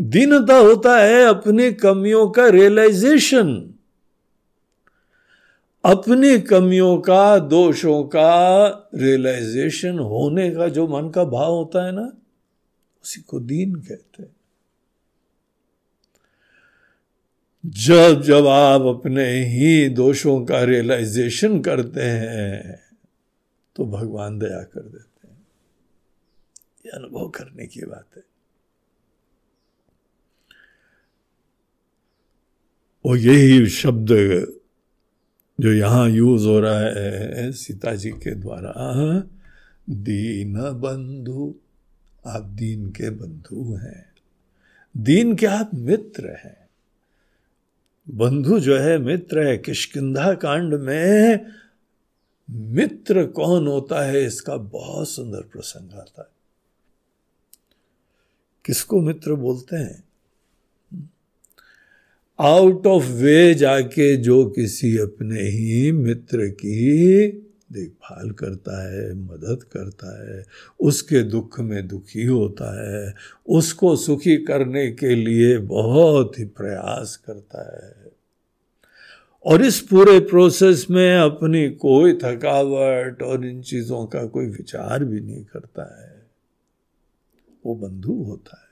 दीनता होता है अपनी कमियों का रियलाइजेशन, अपनी कमियों का दोषों का रियलाइजेशन होने का जो मन का भाव होता है ना, उसी को दीन कहते हैं। जब जब आप अपने ही दोषों का रियलाइजेशन करते हैं तो भगवान दया कर देते हैं। ये अनुभव करने की बात है। और यही शब्द जो यहाँ यूज हो रहा है सीता जी के द्वारा, दीन बंधु, आप दीन के बंधु हैं, दीन के आप मित्र हैं। बंधु जो है मित्र है। किष्किंधा कांड में मित्र कौन होता है इसका बहुत सुंदर प्रसंग आता है। किसको मित्र बोलते हैं? आउट ऑफ वे जाके जो किसी अपने ही मित्र की देखभाल करता है, मदद करता है, उसके दुख में दुखी होता है, उसको सुखी करने के लिए बहुत ही प्रयास करता है, और इस पूरे प्रोसेस में अपनी कोई थकावट और इन चीज़ों का कोई विचार भी नहीं करता है, वो बंधु होता है।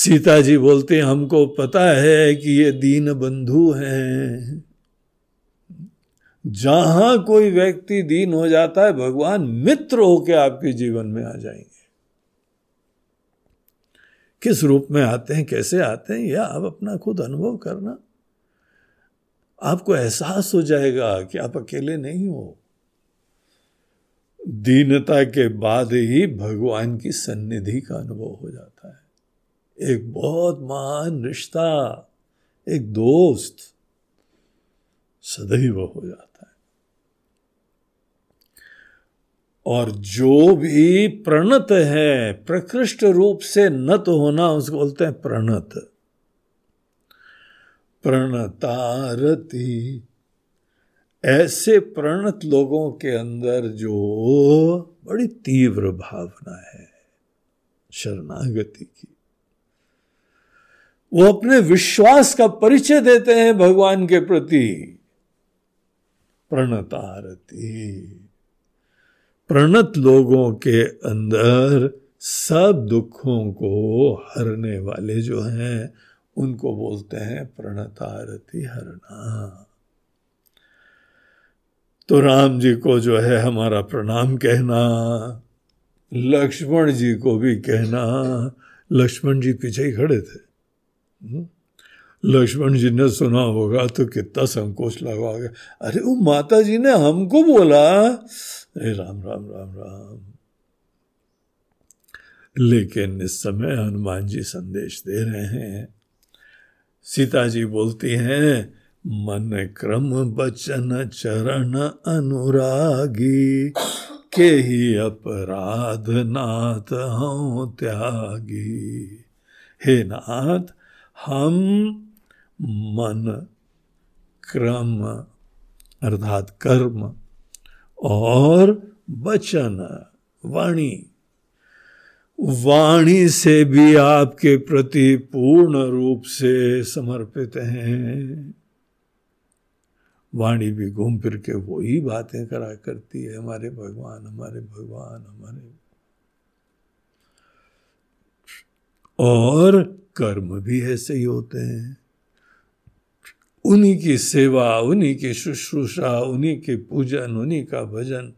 सीता जी बोलते हैं हमको पता है कि ये दीन बंधु हैं। जहां कोई व्यक्ति दीन हो जाता है भगवान मित्र होके आपके जीवन में आ जाएंगे। किस रूप में आते हैं, कैसे आते हैं, यह आप अपना खुद अनुभव करना। आपको एहसास हो जाएगा कि आप अकेले नहीं हो। दीनता के बाद ही भगवान की सन्निधि का अनुभव हो जाता है। एक बहुत महान रिश्ता, एक दोस्त सदैव हो जाता है। और जो भी प्रणत है, प्रकृष्ट रूप से नत होना, उसको बोलते हैं प्रणत। प्रणतारति, ऐसे प्रणत लोगों के अंदर जो बड़ी तीव्र भावना है शरणागति की, वो अपने विश्वास का परिचय देते हैं भगवान के प्रति। प्रणतारति, प्रणत लोगों के अंदर सब दुखों को हरने वाले जो हैं उनको बोलते हैं प्रणतारति, हरना। तो राम जी को जो है हमारा प्रणाम कहना, लक्ष्मण जी को भी कहना। लक्ष्मण जी पीछे ही खड़े थे। लक्ष्मण जी ने सुना होगा तो कितना संकोच लगा होगा, अरे वो माता जी ने हमको बोला, अरे राम राम राम राम। लेकिन इस समय हनुमान जी संदेश दे रहे हैं। सीता जी बोलती हैं, मन क्रम बचन चरण अनुरागी, के ही अपराध नाथ हूँ त्यागी। हे नाथ, हम मन, क्रम अर्थात कर्म और वचन वाणी वाणी से भी आपके प्रति पूर्ण रूप से समर्पित हैं। वाणी भी घूम फिर के वही बातें करा करती है, हमारे भगवान हमारे भगवान हमारे, और कर्म भी ऐसे ही होते हैं। उन्हीं की सेवा, उन्हीं की शुश्रूषा, उन्हीं के पूजन, उन्हीं का भजन,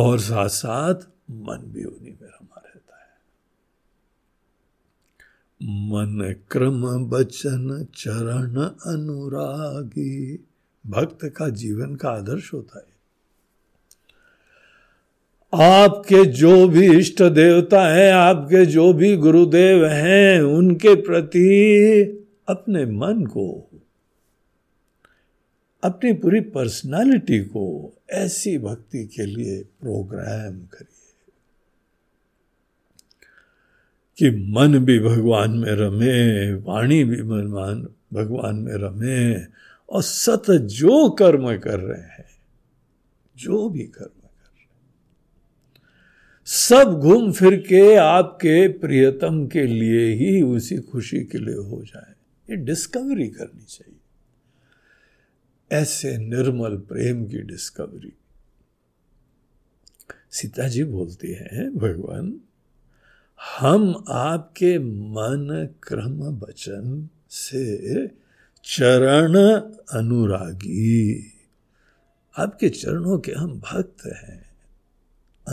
और साथ साथ मन भी उन्हीं में रमा रहता है। मन क्रम वचन चरण अनुरागी भक्त का जीवन का आदर्श होता है। आपके जो भी इष्ट देवता हैं, आपके जो भी गुरुदेव हैं, उनके प्रति अपने मन को, अपनी पूरी पर्सनालिटी को ऐसी भक्ति के लिए प्रोग्राम करिए कि मन भी भगवान में रमे, वाणी भी भगवान भगवान में रमे, और सत जो कर्म कर रहे हैं, जो भी कर्म कर रहे हैं, सब घूम फिर के आपके प्रियतम के लिए ही, उसी खुशी के लिए हो जाए। ये डिस्कवरी करनी चाहिए, ऐसे निर्मल प्रेम की डिस्कवरी। सीता जी बोलती हैं, भगवान हम आपके मन क्रम वचन से चरण अनुरागी, आपके चरणों के हम भक्त हैं।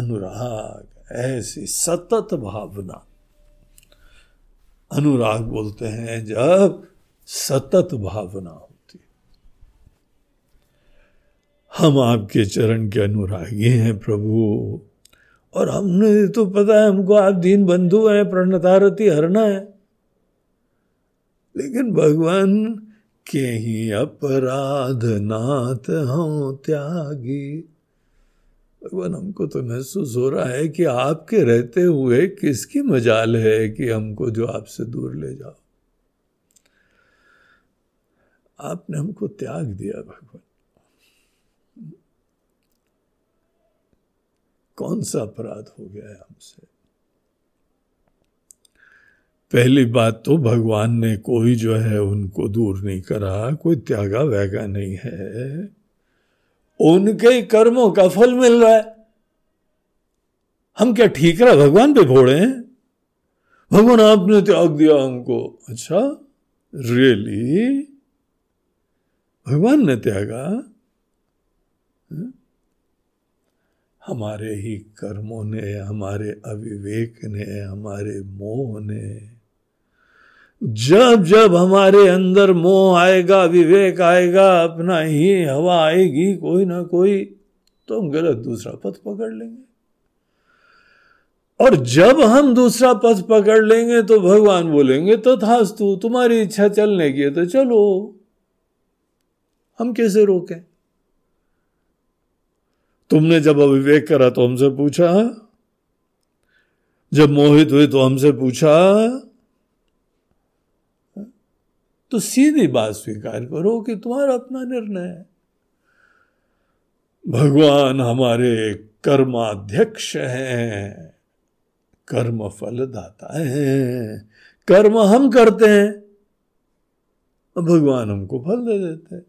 अनुराग ऐसी सतत भावना, अनुराग बोलते हैं जब सतत भावना होती। हम आपके चरण के अनुरागी हैं प्रभु, और हमने तो पता है हमको आप दीन बंधु हैं, प्रणतारती हरना है, लेकिन भगवान के ही अपराध नाथ हों त्यागी। भगवान हमको तो महसूस हो रहा है कि आपके रहते हुए किसकी मजाल है कि हमको जो आपसे दूर ले जाओ। आपने हमको त्याग दिया भगवान, कौन सा अपराध हो गया है हमसे। पहली बात तो भगवान ने कोई जो है उनको दूर नहीं करा, कोई त्यागा वैगा नहीं है, उनके कर्मों का फल मिल रहा है। हम क्या ठीक रहा भगवान पे फोड़े हैं, भगवान आपने त्याग दिया हमको। अच्छा रियली भगवान ने त्यागा? हमारे ही कर्मों ने, हमारे अविवेक ने, हमारे मोह ने। जब जब हमारे अंदर मोह आएगा, विवेक आएगा, अपना ही हवा आएगी कोई ना कोई, तो हम गलत दूसरा पथ पकड़ लेंगे। और जब हम दूसरा पथ पकड़ लेंगे तो भगवान बोलेंगे तथास्तु, तुम्हारी इच्छा चलने की है तो चलो, हम कैसे रोकें। तुमने जब अविवेक करा तो हमसे पूछा, जब मोहित हुए तो हमसे पूछा, तो सीधी बात स्वीकार करो कि तुम्हारा अपना निर्णय है। भगवान हमारे कर्माध्यक्ष हैं, कर्म फलदाता हैं, कर्म हम करते हैं, भगवान हमको फल दे देते हैं।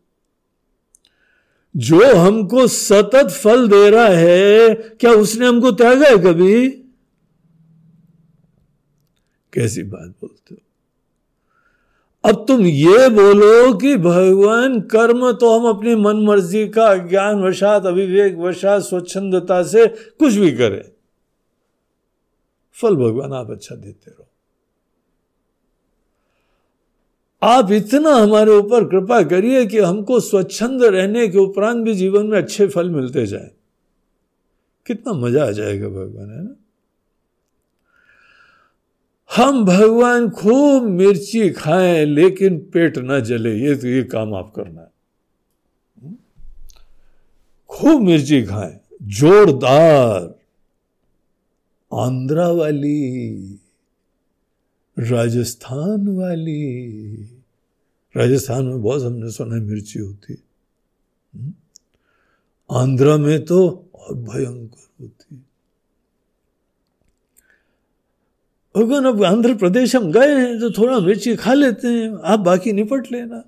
जो हमको सतत फल दे रहा है, क्या उसने हमको त्यागा है कभी? कैसी बात बोलते हो। अब तुम ये बोलो कि भगवान कर्म तो हम अपनी मन मर्जी का, ज्ञान वशात, अविवेक वशात, स्वच्छंदता से कुछ भी करें, फल भगवान आप अच्छा देते रहो। आप इतना हमारे ऊपर कृपा करिए कि हमको स्वच्छंद रहने के उपरांत भी जीवन में अच्छे फल मिलते जाए। कितना मजा आ जाएगा भगवान, है ना। हम भगवान खूब मिर्ची खाएं लेकिन पेट ना जले, ये तो ये काम आप करना है। खूब मिर्ची खाएं, जोरदार, आंध्रा वाली, राजस्थान वाली, राजस्थान में बहुत हमने सुना है मिर्ची होती है, आंध्रा में तो और भयंकर होती है। अगर अब आंध्र प्रदेश हम गए हैं तो थोड़ा मिर्ची खा लेते हैं, आप बाकी निपट लेना।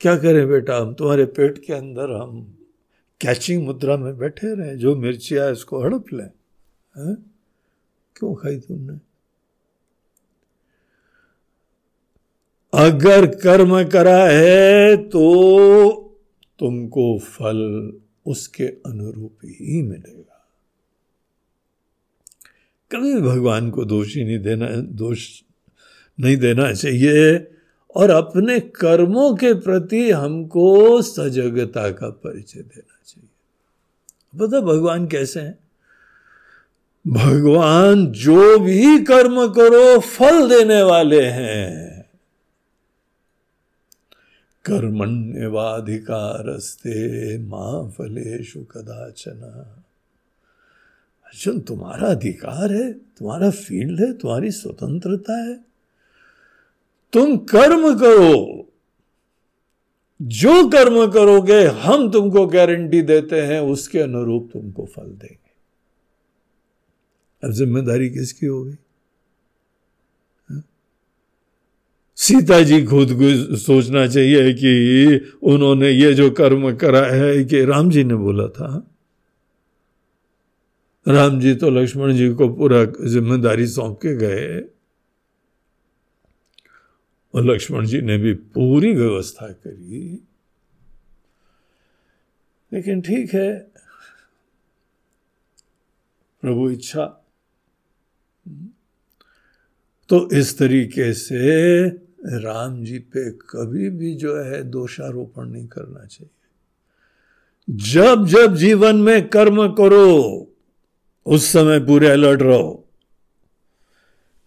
क्या करें बेटा, हम तुम्हारे पेट के अंदर हम कैचिंग मुद्रा में बैठे रहे, जो मिर्ची आए उसको हड़प लें। हैं? क्यों खाई तुमने? अगर कर्म करा है तो तुमको फल उसके अनुरूप ही मिलेगा। कभी भगवान को दोषी नहीं देना, दोष नहीं देना चाहिए और अपने कर्मों के प्रति हमको सजगता का परिचय देना चाहिए। पता भगवान कैसे हैं? भगवान जो भी कर्म करो फल देने वाले हैं। कर्मण्येवाधिकारस्ते मा फलेषु कदाचन। अर्जुन, तुम्हारा अधिकार है, तुम्हारा फील्ड है, तुम्हारी स्वतंत्रता है, तुम कर्म करो। जो कर्म करोगे हम तुमको गारंटी देते हैं उसके अनुरूप तुमको फल देंगे। अब जिम्मेदारी किसकी होगी? सीता जी खुद को सोचना चाहिए कि उन्होंने ये जो कर्म करा है, कि राम जी ने बोला था, राम जी तो लक्ष्मण जी को पूरा जिम्मेदारी सौंप के गए और लक्ष्मण जी ने भी पूरी व्यवस्था करी। लेकिन ठीक है, प्रभु इच्छा। तो इस तरीके से राम जी पे कभी भी जो है दोषारोपण नहीं करना चाहिए। जब जब जीवन में कर्म करो उस समय पूरे अलर्ट रहो,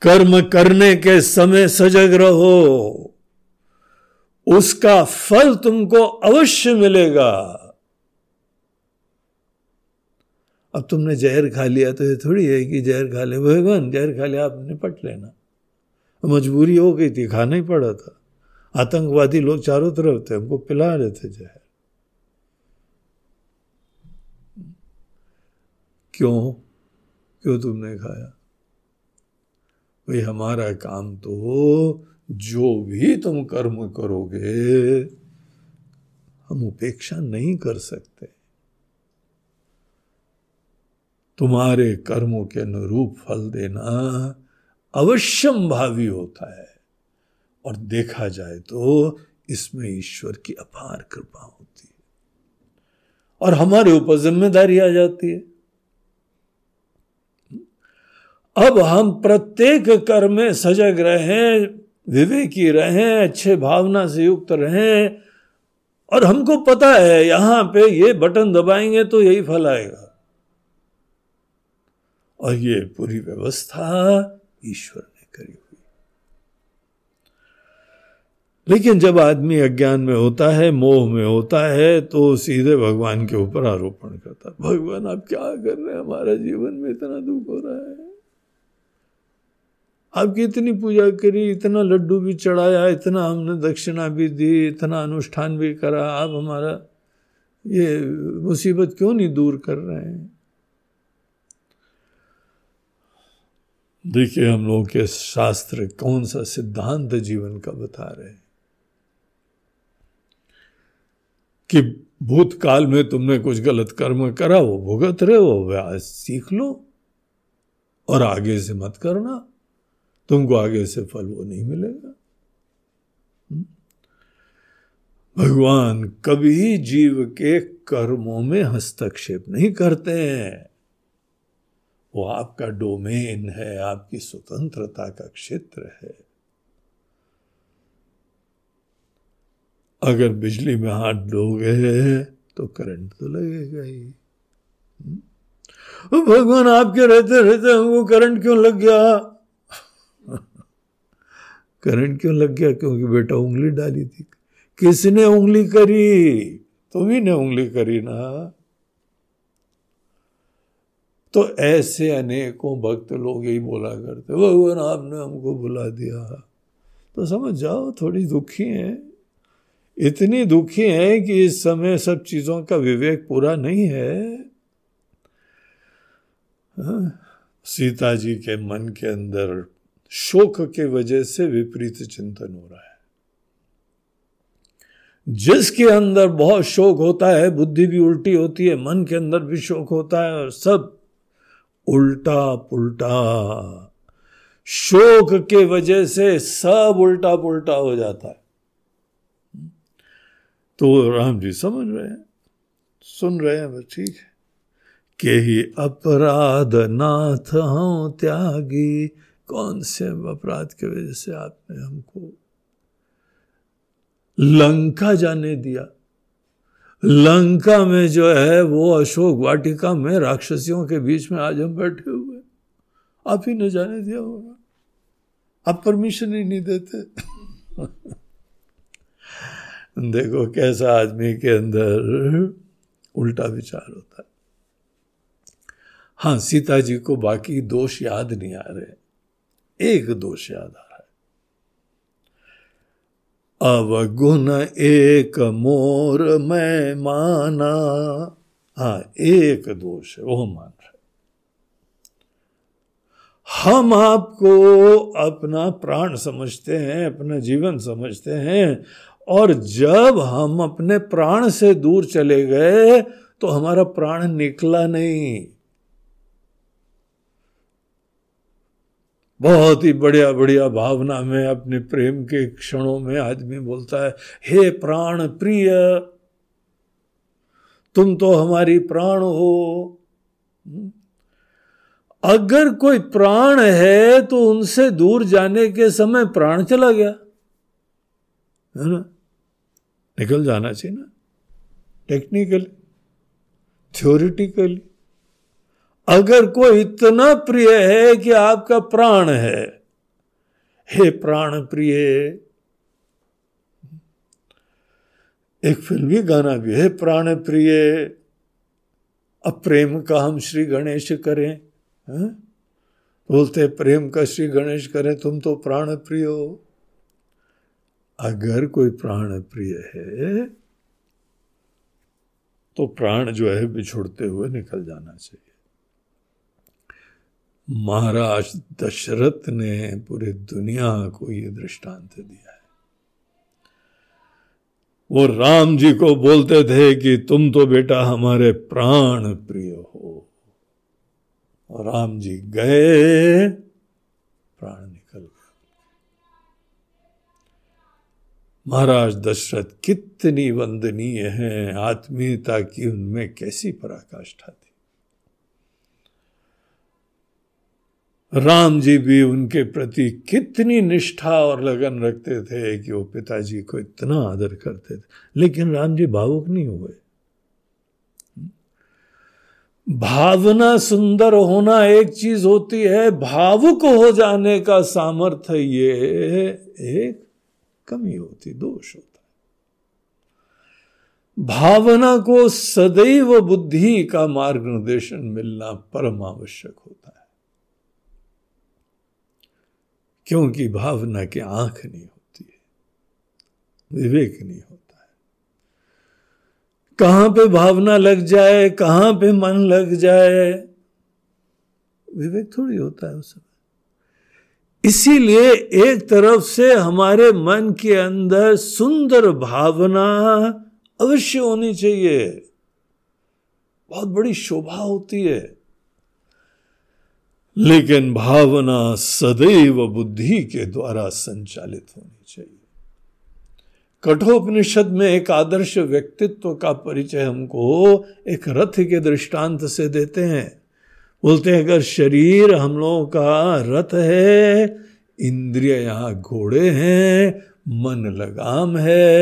कर्म करने के समय सजग रहो, उसका फल तुमको अवश्य मिलेगा। अब तुमने जहर खा लिया तो ये थोड़ी है कि जहर खा ले भगवान, जहर खा लिया आप निपट लेना। मजबूरी हो गई थी, खाना ही पड़ा था। आतंकवादी लोग चारों तरफ थे, हमको पिला रहे थे जहर। क्यों क्यों तुमने खाया? भाई हमारा काम तो जो भी तुम कर्म करोगे हम उपेक्षा नहीं कर सकते। तुम्हारे कर्मों के अनुरूप फल देना अवश्यंभावी होता है और देखा जाए तो इसमें ईश्वर की अपार कृपा होती है और हमारे ऊपर जिम्मेदारी आ जाती है। अब हम प्रत्येक कर्म में सजग रहें, विवेकी रहें, अच्छे भावना से युक्त रहें और हमको पता है यहां पे ये बटन दबाएंगे तो यही फल आएगा और ये पूरी व्यवस्था ईश्वर ने करी हुई। लेकिन जब आदमी अज्ञान में होता है, मोह में होता है, तो सीधे भगवान के ऊपर आरोपण करता है। भगवान आप क्या कर रहे हैं, हमारा जीवन में इतना दुख हो रहा है, आपकी इतनी पूजा करी, इतना लड्डू भी चढ़ाया, इतना हमने दक्षिणा भी दी, इतना अनुष्ठान भी करा, आप हमारा ये मुसीबत क्यों नहीं दूर कर रहे हैं? देखिए हम लोगों के शास्त्र कौन सा सिद्धांत जीवन का बता रहे हैं कि भूतकाल में तुमने कुछ गलत कर्म करा, वो भुगत रहे हो, वह आज सीख लो और आगे से मत करना, तुमको आगे से फल वो नहीं मिलेगा। भगवान कभी जीव के कर्मों में हस्तक्षेप नहीं करते हैं। वो आपका डोमेन है, आपकी स्वतंत्रता का क्षेत्र है। अगर बिजली में हाथ डोगे तो करंट तो लगेगा ही। भगवान आपके रहते रहते हमको करंट क्यों लग गया? करंट क्यों लग गया? क्योंकि बेटा उंगली डाली थी। किसने उंगली करी? तुम्ही ने उंगली करी ना। तो ऐसे अनेकों भक्त लोग यही बोला करते, भगवान आपने हमको बुला दिया। तो समझ जाओ थोड़ी दुखी हैं, इतनी दुखी हैं कि इस समय सब चीज़ों का विवेक पूरा नहीं है। सीता जी के मन के अंदर शोक के वजह से विपरीत चिंतन हो रहा है। जिसके अंदर बहुत शोक होता है, बुद्धि भी उल्टी होती है, मन के अंदर भी शोक होता है, और सब उल्टा पुल्टा। शोक के वजह से सब उल्टा पुल्टा हो जाता है। तो राम जी समझ रहे हैं, सुन रहे हैं, ठीक है। के ही अपराध नाथ हूं त्यागी, कौन से अपराध के वजह से आपने हमको लंका जाने दिया। लंका में जो है वो अशोक वाटिका में राक्षसियों के बीच में आज हम बैठे हुए, आप ही ने जाने दिया होगा, आप परमिशन ही नहीं देते। देखो कैसा आदमी के अंदर उल्टा विचार होता है। हाँ, सीता जी को बाकी दोष याद नहीं आ रहे, एक दोष याद आ रहा है। अवगुण एक मोर मैं माना। हाँ, एक दोष है वो मान रहे। हम आपको अपना प्राण समझते हैं, अपना जीवन समझते हैं, और जब हम अपने प्राण से दूर चले गए तो हमारा प्राण निकला नहीं। बहुत ही बढ़िया बढ़िया भावना में अपने प्रेम के क्षणों में आदमी बोलता है, हे प्राण प्रिय, तुम तो हमारी प्राण हो। अगर कोई प्राण है तो उनसे दूर जाने के समय प्राण चला गया है ना, निकल जाना चाहिए ना। टेक्निकली, थ्योरिटिकली अगर कोई इतना प्रिय है कि आपका प्राण है, हे प्राण प्रिय। एक फिल्मी गाना भी है, प्राण प्रिय अब प्रेम का हम श्री गणेश करें। है? बोलते प्रेम का श्री गणेश करें, तुम तो प्राण प्रिय हो। अगर कोई प्राण प्रिय है तो प्राण जो है बिछुड़ते हुए निकल जाना चाहिए। महाराज दशरथ ने पूरी दुनिया को ये दृष्टांत दिया है। वो राम जी को बोलते थे कि तुम तो बेटा हमारे प्राण प्रिय हो, और राम जी गए, प्राण निकल गया। महाराज दशरथ कितनी वंदनीय हैं, आत्मीयता की उनमें कैसी पराकाष्ठा थी। राम जी भी उनके प्रति कितनी निष्ठा और लगन रखते थे कि वो पिताजी को इतना आदर करते थे। लेकिन राम जी भावुक नहीं हुए। भावना सुंदर होना एक चीज होती है, भावुक हो जाने का सामर्थ्य ये एक कमी होती, दोष होता है। भावना को सदैव बुद्धि का मार्गनिर्देशन मिलना परम आवश्यक होता है, क्योंकि भावना की आंख नहीं होती है, विवेक नहीं होता है। कहाँ पे भावना लग जाए, कहाँ पे मन लग जाए, विवेक थोड़ी होता है उस समय। इसीलिए एक तरफ से हमारे मन के अंदर सुंदर भावना अवश्य होनी चाहिए, बहुत बड़ी शोभा होती है। लेकिन भावना सदैव बुद्धि के द्वारा संचालित होनी चाहिए। कठोपनिषद में एक आदर्श व्यक्तित्व का परिचय हमको एक रथ के दृष्टांत से देते हैं। बोलते हैं अगर शरीर हम लोगों का रथ है, इंद्रिय यहाँ घोड़े हैं, मन लगाम है,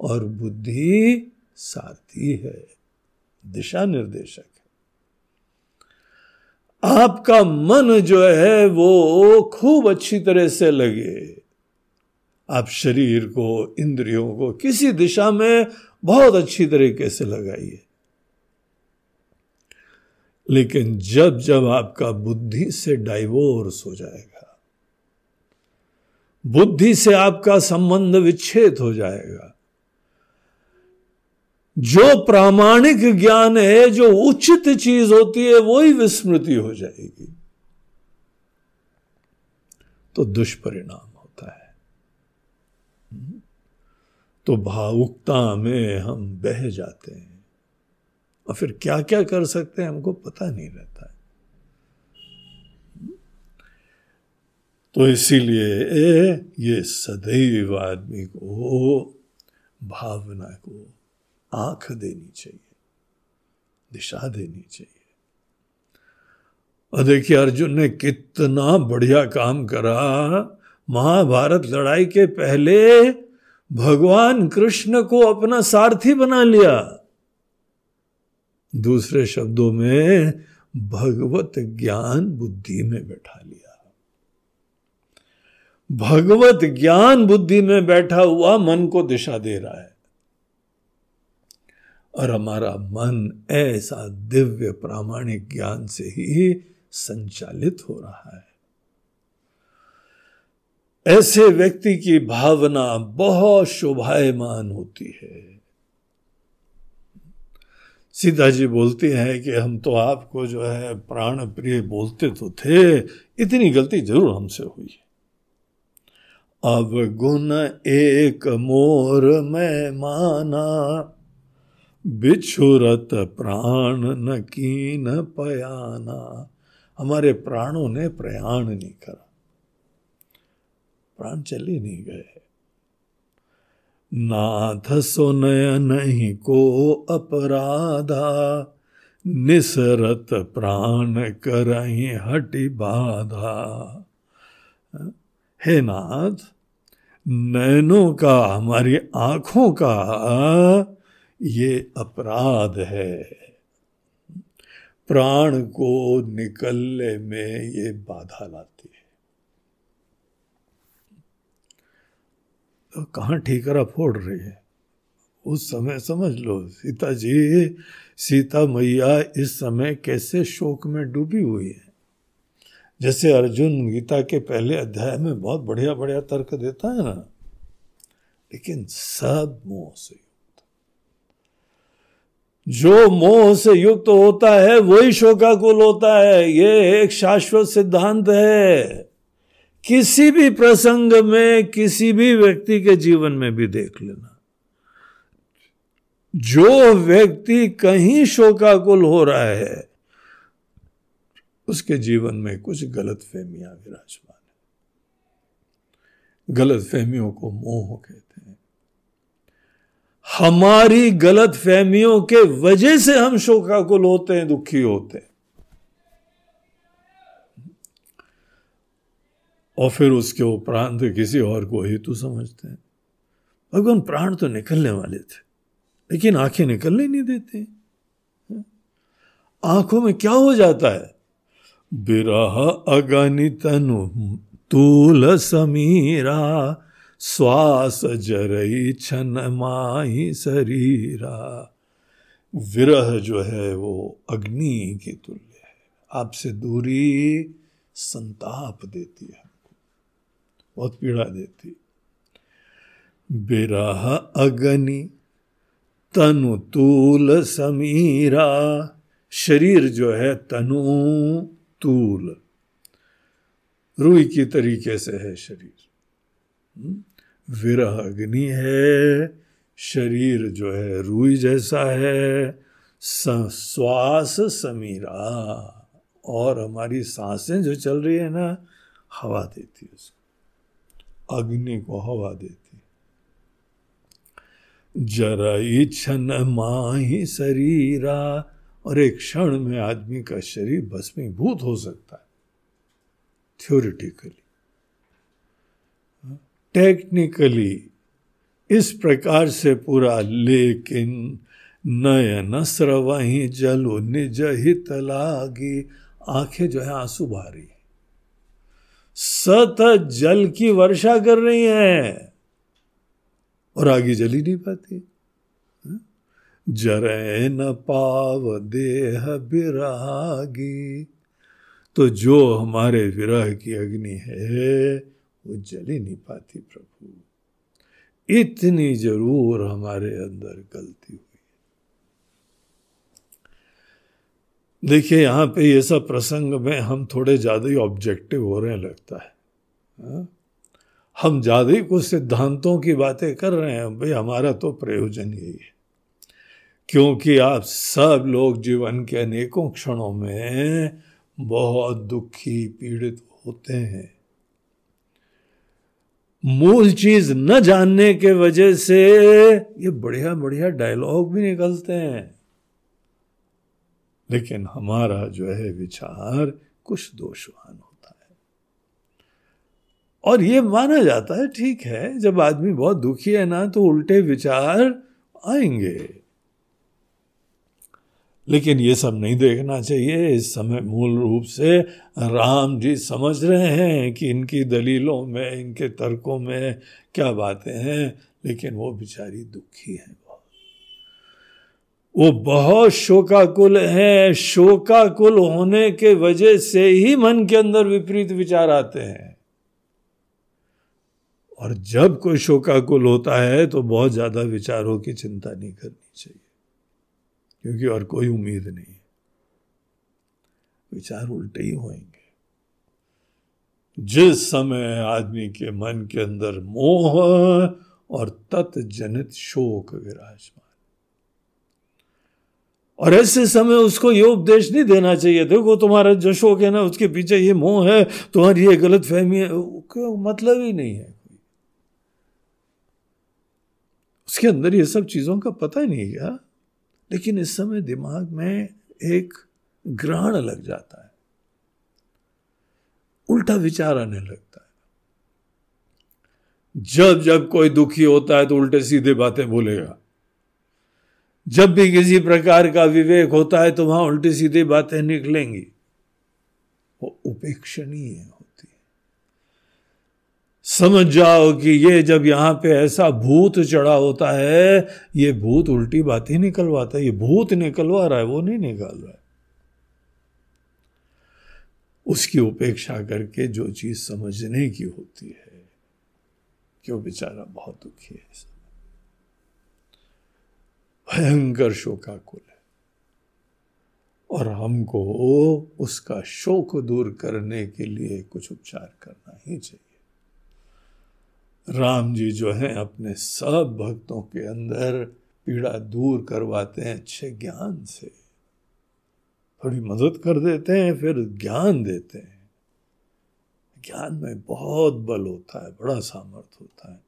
और बुद्धि सारथी है, दिशा निर्देशक है। आपका मन जो है वो खूब अच्छी तरह से लगे, आप शरीर को, इंद्रियों को किसी दिशा में बहुत अच्छी तरीके से लगाइए। लेकिन जब जब आपका बुद्धि से डाइवोर्स हो जाएगा, बुद्धि से आपका संबंध विच्छेद हो जाएगा, जो प्रामाणिक ज्ञान है, जो उचित चीज होती है, वही विस्मृति हो जाएगी, तो दुष्परिणाम होता है। तो भावुकता में हम बह जाते हैं और फिर क्या क्या कर सकते हैं हमको पता नहीं रहता है। तो इसीलिए ये सदैव आदमी को भावना को आंख देनी चाहिए, दिशा देनी चाहिए। और देखिए अर्जुन ने कितना बढ़िया काम करा। महाभारत लड़ाई के पहले भगवान कृष्ण को अपना सारथी बना लिया। दूसरे शब्दों में भगवत ज्ञान बुद्धि में बैठा लिया। भगवत ज्ञान बुद्धि में बैठा हुआ मन को दिशा दे रहा है और हमारा मन ऐसा दिव्य प्रामाणिक ज्ञान से ही संचालित हो रहा है। ऐसे व्यक्ति की भावना बहुत शोभायमान होती है। सीता जी बोलती हैं कि हम तो आपको जो है प्राण प्रिय बोलते तो थे, इतनी गलती जरूर हमसे हुई है। अब गुण एक मोर मैं माना, बिछुरत प्राण न कीन पयाना। हमारे प्राणों ने प्रयाण नहीं करा, प्राण चले नहीं गए। नाथ सुनय नहीं को अपराधा, निसरत प्राण करहीं हटि बाधा। हे नाथ, नैनों का, हमारी आंखों का ये अपराध है, प्राण को निकलने में ये बाधा लाती है। तो कहाँ ठीकरा फोड़ रही है उस समय समझ लो। सीता जी, सीता मैया इस समय कैसे शोक में डूबी हुई है। जैसे अर्जुन गीता के पहले अध्याय में बहुत बढ़िया बढ़िया तर्क देता है ना, लेकिन सब मोह से युक्त। जो मोह से युक्त होता है वही शोकाकुल होता है। ये एक शाश्वत सिद्धांत है, किसी भी प्रसंग में, किसी भी व्यक्ति के जीवन में भी देख लेना। जो व्यक्ति कहीं शोकाकुल हो रहा है उसके जीवन में कुछ गलत फहमियां विराजमान है। गलत फहमियों को मोह कहते हैं। हमारी गलत फहमियों के वजह से हम शोकाकुल होते हैं, दुखी होते हैं। और फिर उसके उपरांत किसी और को हेतु समझते हैं। भगवान प्राण तो निकलने वाले थे लेकिन आंखें निकलने नहीं देते। आंखों में क्या हो जाता है? बिरह अगणितनु तूल समीरा, श्वास जरई छन माही शरीरा। विरह जो है वो अग्नि के तुल्य है, आपसे दूरी संताप देती है, बहुत पीड़ा देती। बिरह अग्नि तनु तूल समीरा, शरीर जो है तनु तूल रूई की तरीके से है शरीर। विरह अग्नि है, शरीर जो है रूई जैसा है। श्वास समीरा, और हमारी सांसें जो चल रही है ना, हवा देती है उसको, अग्नि को हवा देती है। जराई छन माही शरीरा, और एक क्षण में आदमी का शरीर भस्मीभूत हो सकता है थ्योरिटिकली, टेक्निकली इस प्रकार से पूरा। लेकिन नयन स्रवहि जलो निज हित लागी, आंखें जो है आंसू बहा रही है, सतत जल की वर्षा कर रही है और आगे जली नहीं पाती। जरै न पाव देह बिरागी। तो जो हमारे विरह की अग्नि है वो जल ही नहीं पाती प्रभु, इतनी जरूर हमारे अंदर गलती हुई। देखिए यहाँ पे ये सब प्रसंग में हम थोड़े ज़्यादा ही ऑब्जेक्टिव हो रहे हैं लगता है, हा? हम ज़्यादा ही कुछ सिद्धांतों की बातें कर रहे हैं। भाई हमारा तो प्रयोजन यही है, क्योंकि आप सब लोग जीवन के अनेकों क्षणों में बहुत दुखी पीड़ित होते हैं। मूल चीज न जानने के वजह से ये बढ़िया बढ़िया डायलॉग भी निकलते हैं, लेकिन हमारा जो है विचार कुछ दोषवान होता है। और ये माना जाता है ठीक है, जब आदमी बहुत दुखी है ना तो उल्टे विचार आएंगे, लेकिन ये सब नहीं देखना चाहिए। इस समय मूल रूप से राम जी समझ रहे हैं कि इनकी दलीलों में, इनके तर्कों में क्या बातें हैं, लेकिन वो बेचारी दुखी हैं बहुत, वो बहुत शोकाकुल हैं। शोकाकुल होने के वजह से ही मन के अंदर विपरीत विचार आते हैं, और जब कोई शोकाकुल होता है तो बहुत ज़्यादा विचारों की चिंता नहीं करनी चाहिए, क्योंकि और कोई उम्मीद नहीं, विचार उल्टे ही होंगे। जिस समय आदमी के मन के अंदर मोह और तत्जनित शोक विराजमान, और ऐसे समय उसको ये उपदेश नहीं देना चाहिए, देखो तुम्हारा जो शोक है ना उसके पीछे ये मोह है, तुम्हारी ये गलत फहमी है, क्यों मतलब ही नहीं है, उसके अंदर ये सब चीजों का पता ही नहीं क्या। लेकिन इस समय दिमाग में एक ग्रहण लग जाता है, उल्टा विचार आने लगता है। जब जब कोई दुखी होता है तो उल्टे सीधे बातें बोलेगा, जब भी किसी प्रकार का विवेक होता है तो वहां उल्टी सीधी बातें निकलेंगी, वो उपेक्षणीय होती है। समझ जाओ कि ये जब यहाँ पे ऐसा भूत चढ़ा होता है, ये भूत उल्टी बातें निकलवाता है, ये भूत निकलवा रहा है, वो नहीं निकाल रहा है। उसकी उपेक्षा करके जो चीज समझने की होती है कि वो बेचारा बहुत दुखी है, भयंकर शोकाकुल है, और हमको उसका शोक दूर करने के लिए कुछ उपचार करना ही चाहिए। राम जी जो हैं अपने सब भक्तों के अंदर पीड़ा दूर करवाते हैं अच्छे ज्ञान से, थोड़ी मदद कर देते हैं, फिर ज्ञान देते हैं। ज्ञान में बहुत बल होता है, बड़ा सामर्थ्य होता है।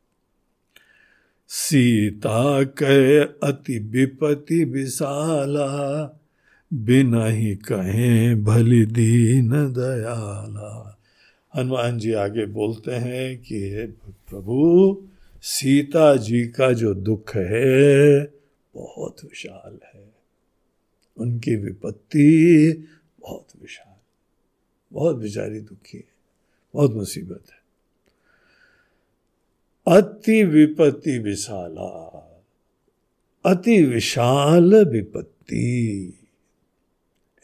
सीता कहे अति विपति विशाला, बिना ही कहे भली दीन दयाला। हनुमान जी आगे बोलते हैं कि हे प्रभु, सीता जी का जो दुख है बहुत विशाल है, उनकी विपत्ति बहुत विशाल, बहुत बेचारी दुखी है, बहुत मुसीबत है। अति विपत्ति विशाला, अति विशाल विपत्ति,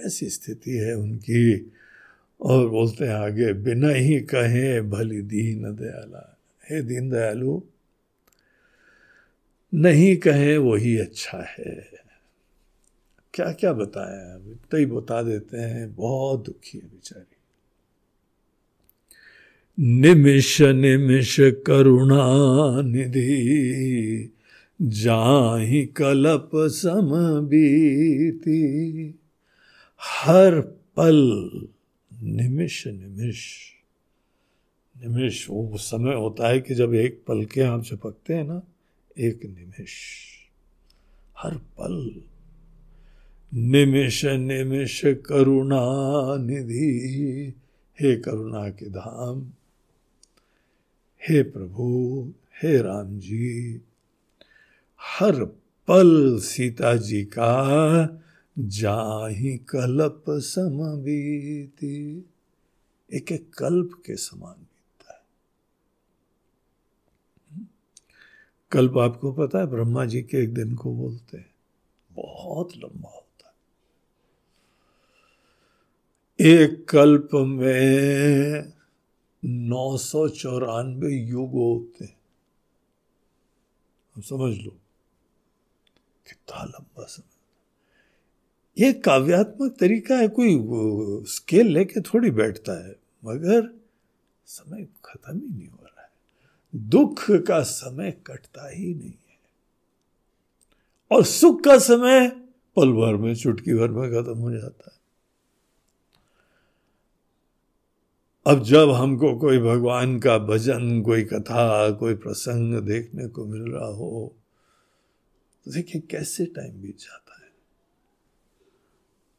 ऐसी स्थिति है उनकी। और बोलते हैं आगे, बिना ही कहे भली दीन दयाला, हे दीन दयालु, नहीं कहे वही अच्छा है। क्या क्या बताया, इतना ही बता देते हैं, बहुत दुखी है बेचारी। निमिष निमिष करुणा निधि, जाहि कलप सम बीती। हर पल निमिष निमिष निमिष वो समय होता है कि जब एक पल के आप झपकते हैं ना, एक निमिष, हर पल। निमिष निमिष करुणा निधि, हे करुणा के धाम, हे प्रभु, हे राम जी, हर पल सीता जी का जाहि कल्प समबीति, एक एक कल्प के समान बीतता है। कल्प आपको पता है ब्रह्मा जी के एक दिन को बोलते हैं, बहुत लंबा होता है। एक कल्प में नौ सौ चौरानवे युग होते हैं, समझ लो कितना लंबा समय। ये काव्यात्मक तरीका है, कोई स्केल लेके थोड़ी बैठता है, मगर समय खत्म ही नहीं हो रहा है। दुख का समय कटता ही नहीं है और सुख का समय पल भर में, चुटकी भर में खत्म हो जाता है। अब जब हमको कोई भगवान का भजन, कोई कथा, कोई प्रसंग देखने को मिल रहा हो तो देखिए कैसे टाइम बीत जाता है।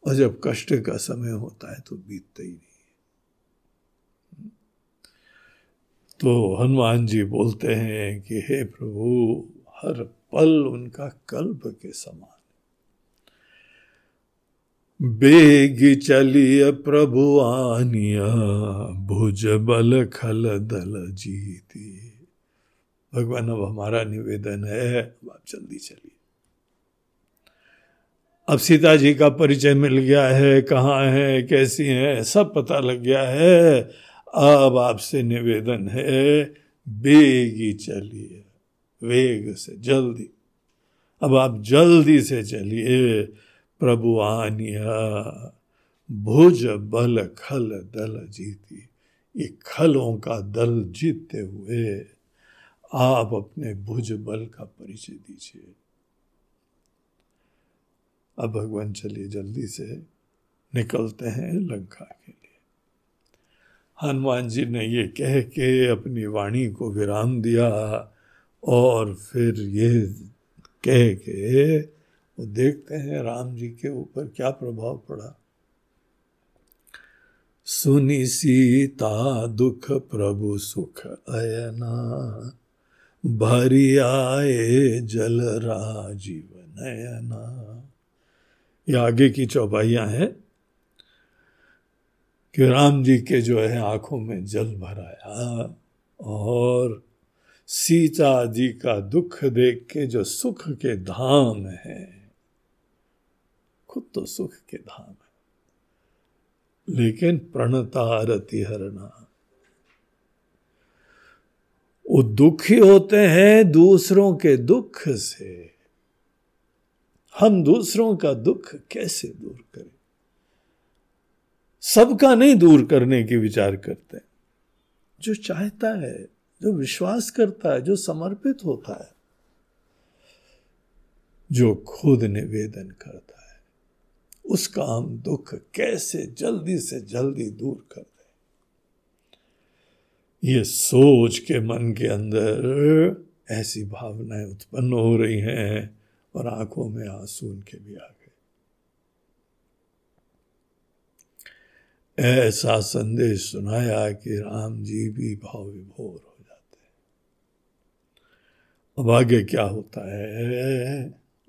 और जब कष्ट का समय होता है तो बीतता ही नहीं। तो हनुमान जी बोलते हैं कि हे प्रभु, हर पल उनका कल्प के समान। बेगी चलिय प्रभु आनिया, भुज बल खल दल जीती। भगवान, अब हमारा निवेदन है, अब आप जल्दी चलिए। अब सीता जी का परिचय मिल गया है, कहाँ है, कैसी है, सब पता लग गया है। अब आपसे निवेदन है, बेगी चलिए, वेग से, जल्दी। अब आप जल्दी से चलिए। प्रभु आनिया भुज बल खल दल जीती। ये खलों का दल जीतते हुए आप अपने भुज बल का परिचय दीजिए। अब भगवान चलिए जल्दी से निकलते हैं लंका के लिए। हनुमान जी ने ये कह के अपनी वाणी को विराम दिया और फिर ये कह के वो देखते हैं राम जी के ऊपर क्या प्रभाव पड़ा। सुनी सीता दुख प्रभु सुख अयना, भरी आए जल राजीव नयना। ये आगे की चौपाइयां हैं कि राम जी के जो है आंखों में जल भराया और सीता जी का दुख देख के जो सुख के धाम है, खुद तो सुख के धाम है, लेकिन प्रणतारति हरना, वो दुखी होते हैं दूसरों के दुख से। हम दूसरों का दुख कैसे दूर करें? सबका नहीं दूर करने की विचार करते हैं। जो चाहता है, जो विश्वास करता है, जो समर्पित होता है, जो खुद निवेदन करता है, उसका हम दुख कैसे जल्दी से जल्दी दूर कर दें। ये सोच के मन के अंदर ऐसी भावनाएं उत्पन्न हो रही हैं और आंखों में आंसू उनके भी आ गए। ऐसा संदेश सुनाया कि राम जी भी भाव विभोर हो जाते हैं। अब आगे क्या होता है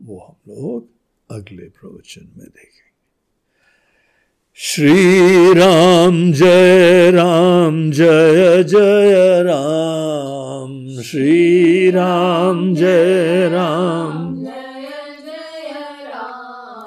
वो हम लोग अगले प्रवचन में देखें। श्री राम जय राम जय जय राम, श्री राम जय राम जय जय राम,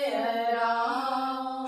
राम,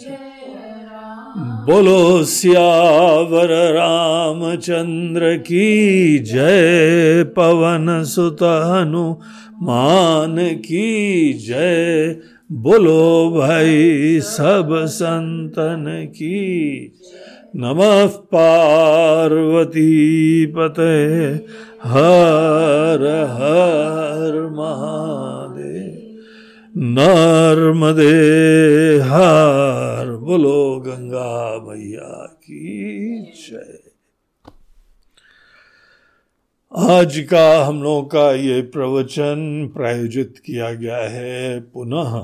जय राम। बोलो सियावर रामचंद्र की जय, पवन सुत हनुमान की जय, बोलो भाई सब संतन की नमः पार्वती पतये हर हर महादेव। नर्मदे हर बोलो गंगा मैया की जय। आज का हम लोगों का ये प्रवचन प्रायोजित किया गया है पुनः।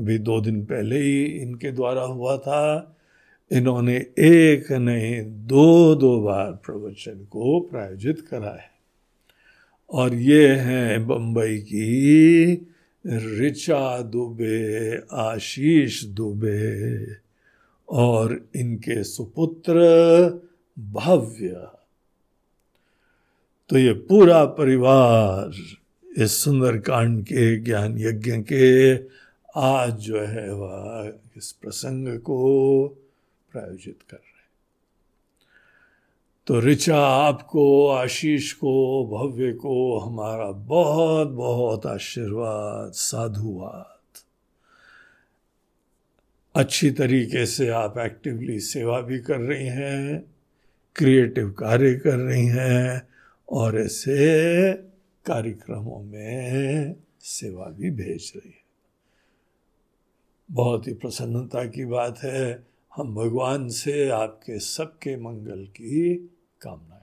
अभी दो दिन पहले ही इनके द्वारा हुआ था। इन्होंने एक नहीं दो दो बार प्रवचन को प्रायोजित करा है और ये हैं बंबई की ऋचा दुबे, आशीष दुबे और इनके सुपुत्र भव्य। तो ये पूरा परिवार इस सुंदरकांड के ज्ञान यज्ञ के आज जो है वह इस प्रसंग को प्रायोजित कर रहे हैं। तो ऋचा आपको, आशीष को, भव्य को हमारा बहुत बहुत आशीर्वाद, साधुवाद। अच्छी तरीके से आप एक्टिवली सेवा भी कर रही हैं, क्रिएटिव कार्य कर रही हैं और ऐसे कार्यक्रमों में सेवा भी भेज रही है। बहुत ही प्रसन्नता की बात है। हम भगवान से आपके सबके मंगल की कामना